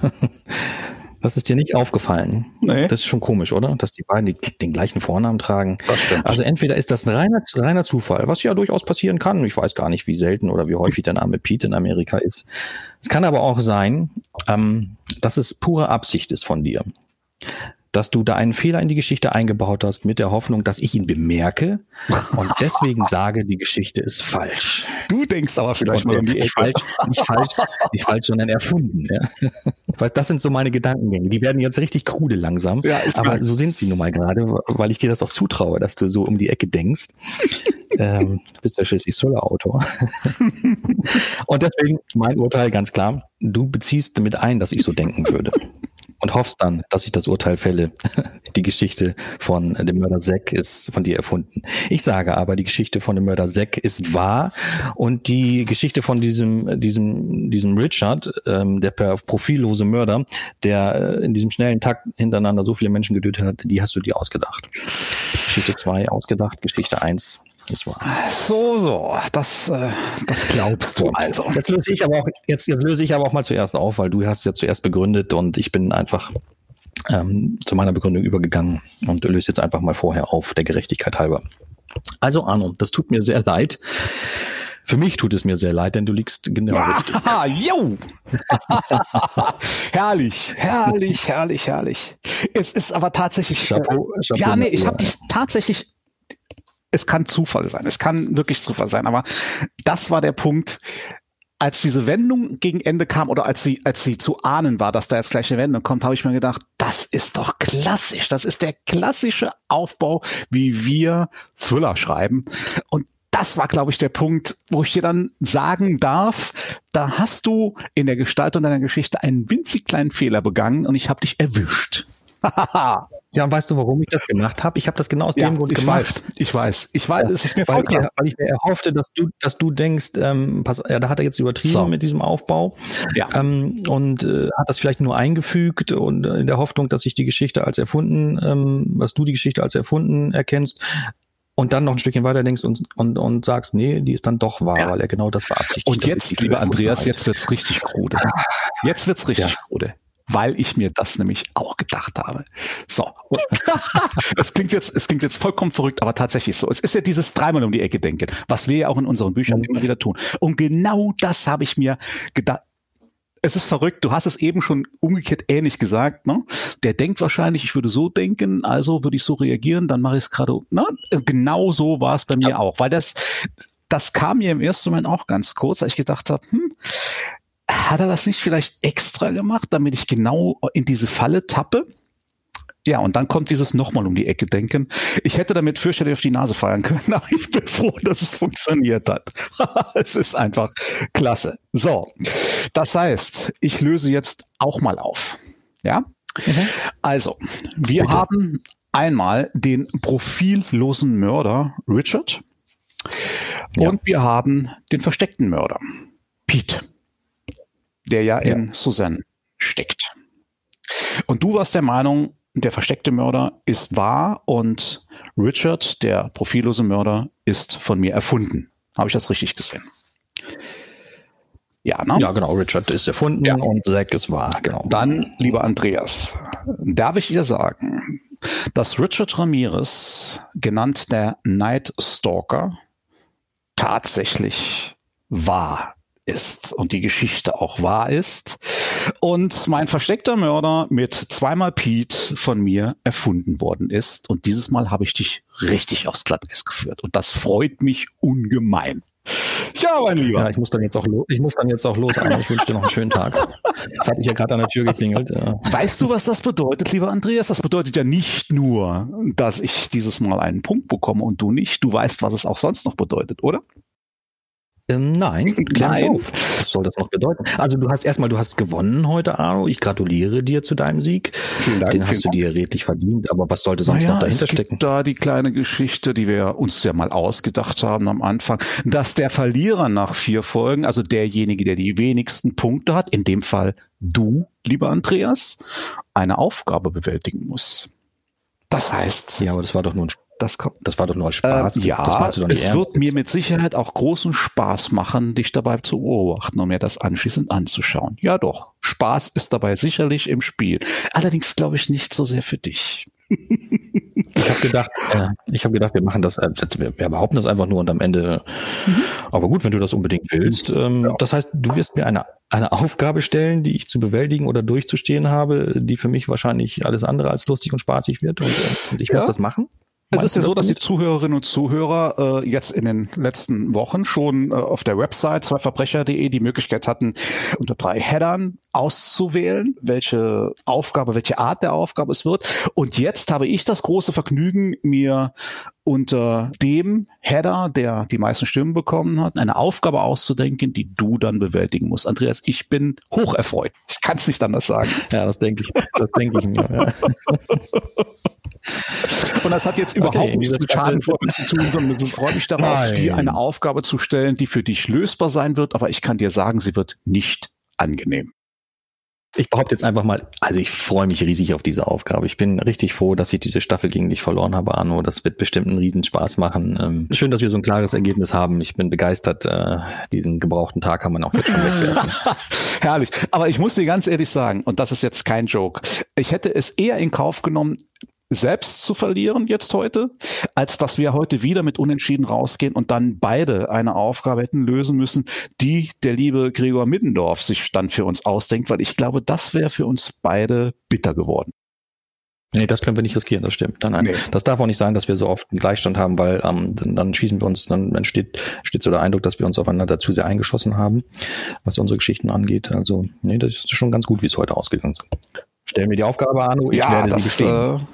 Das ist dir nicht aufgefallen. Nee. Das ist schon komisch, oder? Dass die beiden den gleichen Vornamen tragen. Das stimmt. Also entweder ist das ein reiner Zufall, was ja durchaus passieren kann. Ich weiß gar nicht, wie selten oder wie häufig der Name Pete in Amerika ist. Es kann aber auch sein, dass es pure Absicht ist von dir, dass du da einen Fehler in die Geschichte eingebaut hast mit der Hoffnung, dass ich ihn bemerke und deswegen sage, die Geschichte ist falsch. Du denkst aber vielleicht mal um die Ecke. Nicht falsch, sondern erfunden. Ja. Das sind so meine Gedankengänge. Die werden jetzt richtig krude langsam, ja, aber so sind sie nun mal gerade, weil ich dir das auch zutraue, dass du so um die Ecke denkst. Bist ja schließlich Solo-Autor. Und deswegen mein Urteil ganz klar, du beziehst damit ein, dass ich so denken würde. Und hoffst dann, dass ich das Urteil fälle. Die Geschichte von dem Mörder Zack ist von dir erfunden. Ich sage aber, die Geschichte von dem Mörder Zack ist wahr und die Geschichte von diesem Richard, der profillose Mörder, der in diesem schnellen Takt hintereinander so viele Menschen getötet hat, die hast du dir ausgedacht. Geschichte 2 ausgedacht, Geschichte 1 ist wahr. So, das glaubst du also. Jetzt löse ich aber auch mal zuerst auf, weil du hast ja zuerst begründet und ich bin einfach zu meiner Begründung übergegangen und löse jetzt einfach mal vorher auf, der Gerechtigkeit halber. Also Arno, das tut mir sehr leid. Für mich tut es mir sehr leid, denn du liegst genau richtig. Jo! Herrlich. Es ist aber tatsächlich... Chapeau, ja, nee, ich habe dich tatsächlich... Es kann Zufall sein, es kann wirklich Zufall sein, aber das war der Punkt, als diese Wendung gegen Ende kam oder als sie zu ahnen war, dass da jetzt gleich eine Wendung kommt, habe ich mir gedacht, das ist doch klassisch, das ist der klassische Aufbau, wie wir Thriller schreiben. Und das war, glaube ich, der Punkt, wo ich dir dann sagen darf, da hast du in der Gestaltung deiner Geschichte einen winzig kleinen Fehler begangen und ich habe dich erwischt. Ja, und weißt du, warum ich das gemacht habe? Ich habe das genau aus dem Grund gemacht. Ich weiß, es ist mir voll klar. Weil ich mir erhoffte, dass du denkst, da hat er jetzt übertrieben mit diesem Aufbau hat das vielleicht nur eingefügt und in der Hoffnung, dass ich die Geschichte als erfunden, dass du die Geschichte als erfunden erkennst. Und dann noch ein Stückchen weiter denkst und sagst, nee, die ist dann doch wahr, weil er genau das beabsichtigt. Und jetzt, lieber Andreas, jetzt wird's richtig krude. Weil ich mir das nämlich auch gedacht habe. So. Es klingt jetzt vollkommen verrückt, aber tatsächlich so. Es ist ja dieses dreimal um die Ecke denken, was wir ja auch in unseren Büchern immer wieder tun. Und genau das habe ich mir gedacht. Es ist verrückt, du hast es eben schon umgekehrt ähnlich gesagt, ne? Der denkt wahrscheinlich, ich würde so denken, also würde ich so reagieren, dann mache ich es gerade, ne? Genau so war es bei mir auch, weil das kam mir im ersten Moment auch ganz kurz, als ich gedacht habe, hat er das nicht vielleicht extra gemacht, damit ich genau in diese Falle tappe? Ja, und dann kommt dieses nochmal um die Ecke denken. Ich hätte damit fürchterlich auf die Nase feiern können, aber ich bin froh, dass es funktioniert hat. Es ist einfach klasse. So, das heißt, ich löse jetzt auch mal auf. Ja? Mhm. Also, wir haben einmal den profillosen Mörder Richard und wir haben den versteckten Mörder Pete, der in Suzanne steckt. Und du warst der Meinung, der versteckte Mörder ist wahr und Richard, der profillose Mörder, ist von mir erfunden. Habe ich das richtig gesehen? Ja, ne? Ja, genau. Richard ist erfunden und Zack ist wahr. Genau. Dann, lieber Andreas, darf ich dir sagen, dass Richard Ramirez, genannt der Night Stalker, tatsächlich wahr ist und die Geschichte auch wahr ist und mein versteckter Mörder mit zweimal Pete von mir erfunden worden ist. Und dieses Mal habe ich dich richtig aufs Glatteis geführt und das freut mich ungemein. Ja, mein Lieber. Ja, ich muss dann jetzt auch los. Ich wünsche dir noch einen schönen Tag. Das hat mich ja gerade an der Tür geklingelt. Ja. Weißt du, was das bedeutet, lieber Andreas? Das bedeutet ja nicht nur, dass ich dieses Mal einen Punkt bekomme und du nicht. Du weißt, was es auch sonst noch bedeutet, oder? Nein, klar auf. Was soll das noch bedeuten? Also du hast gewonnen heute, Arno. Ich gratuliere dir zu deinem Sieg. Vielen Dank. Den hast du dir redlich verdient. Aber was sollte sonst noch dahinter stecken? Es gibt da die kleine Geschichte, die wir uns ja mal ausgedacht haben am Anfang, dass der Verlierer nach 4 Folgen, also derjenige, der die wenigsten Punkte hat, in dem Fall du, lieber Andreas, eine Aufgabe bewältigen muss. Das heißt... Ja, aber das war doch nur ein Spiel. Das war doch nur Spaß. Ja, es wird mir mit Sicherheit auch großen Spaß machen, dich dabei zu beobachten und mir das anschließend anzuschauen. Ja doch, Spaß ist dabei sicherlich im Spiel. Allerdings glaube ich nicht so sehr für dich. Ich habe gedacht, wir machen das, wir behaupten das einfach nur und am Ende, aber gut, wenn du das unbedingt willst. Das heißt, du wirst mir eine Aufgabe stellen, die ich zu bewältigen oder durchzustehen habe, die für mich wahrscheinlich alles andere als lustig und spaßig wird und ich muss das machen. Es ist ja so, dass die Zuhörerinnen und Zuhörer jetzt in den letzten Wochen schon auf der Website zweiverbrecher.de die Möglichkeit hatten, unter 3 Headern auszuwählen, welche Art der Aufgabe es wird. Und jetzt habe ich das große Vergnügen, mir unter dem Header, der die meisten Stimmen bekommen hat, eine Aufgabe auszudenken, die du dann bewältigen musst. Andreas, ich bin hocherfreut. Ich kann es nicht anders sagen. Ja, das denke ich mir. Ja. Und das hat jetzt überhaupt nichts mit Schadenfreude zu tun, sondern ich freue mich darauf, dir eine Aufgabe zu stellen, die für dich lösbar sein wird, aber ich kann dir sagen, sie wird nicht angenehm. Ich behaupte jetzt einfach mal, also ich freue mich riesig auf diese Aufgabe. Ich bin richtig froh, dass ich diese Staffel gegen dich verloren habe, Arno. Das wird bestimmt einen Riesenspaß machen. Schön, dass wir so ein klares Ergebnis haben. Ich bin begeistert. Diesen gebrauchten Tag kann man auch jetzt schon wegwerfen. Herrlich. Aber ich muss dir ganz ehrlich sagen, und das ist jetzt kein Joke, ich hätte es eher in Kauf genommen, selbst zu verlieren jetzt heute, als dass wir heute wieder mit Unentschieden rausgehen und dann beide eine Aufgabe hätten lösen müssen, die der liebe Gregor Mittendorf sich dann für uns ausdenkt, weil ich glaube, das wäre für uns beide bitter geworden. Nee, das können wir nicht riskieren, das stimmt. Nein, nee. Das darf auch nicht sein, dass wir so oft einen Gleichstand haben, weil dann schießen wir uns, dann entsteht so der Eindruck, dass wir uns aufeinander zu sehr eingeschossen haben, was unsere Geschichten angeht. Also, nee, das ist schon ganz gut, wie es heute ausgegangen ist. Stell mir die Aufgabe, Arno, ich werde sie bestehen.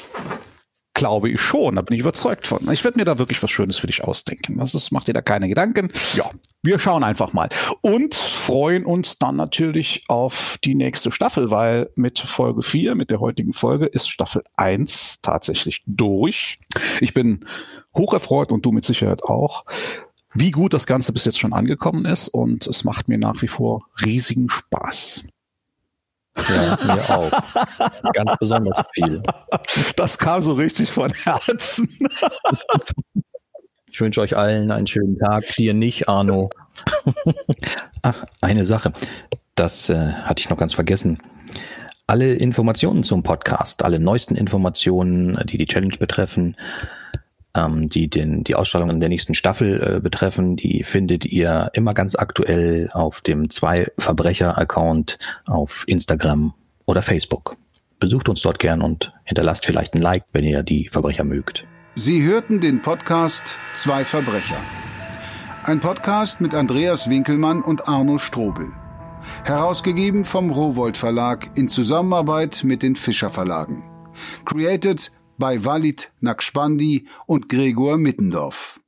Glaube ich schon, da bin ich überzeugt von. Ich werde mir da wirklich was Schönes für dich ausdenken. Mach dir da keine Gedanken. Ja, wir schauen einfach mal. Und freuen uns dann natürlich auf die nächste Staffel, weil mit Folge 4, mit der heutigen Folge, ist Staffel 1 tatsächlich durch. Ich bin hocherfreut und du mit Sicherheit auch, wie gut das Ganze bis jetzt schon angekommen ist. Und es macht mir nach wie vor riesigen Spaß. Ja, mir auch. Ganz besonders viel. Das kam so richtig von Herzen. Ich wünsche euch allen einen schönen Tag. Dir nicht, Arno. Ach, eine Sache. Das hatte ich noch ganz vergessen. Alle Informationen zum Podcast, alle neuesten Informationen, die Challenge betreffen, die Ausstrahlung in der nächsten Staffel betreffen, die findet ihr immer ganz aktuell auf dem 2-Verbrecher-Account auf Instagram oder Facebook. Besucht uns dort gern und hinterlasst vielleicht ein Like, wenn ihr die Verbrecher mögt. Sie hörten den Podcast 2 Verbrecher. Ein Podcast mit Andreas Winkelmann und Arno Strobel. Herausgegeben vom Rowohlt Verlag in Zusammenarbeit mit den Fischer Verlagen. Created by Walid Naqshbandi und Gregor Mittendorf.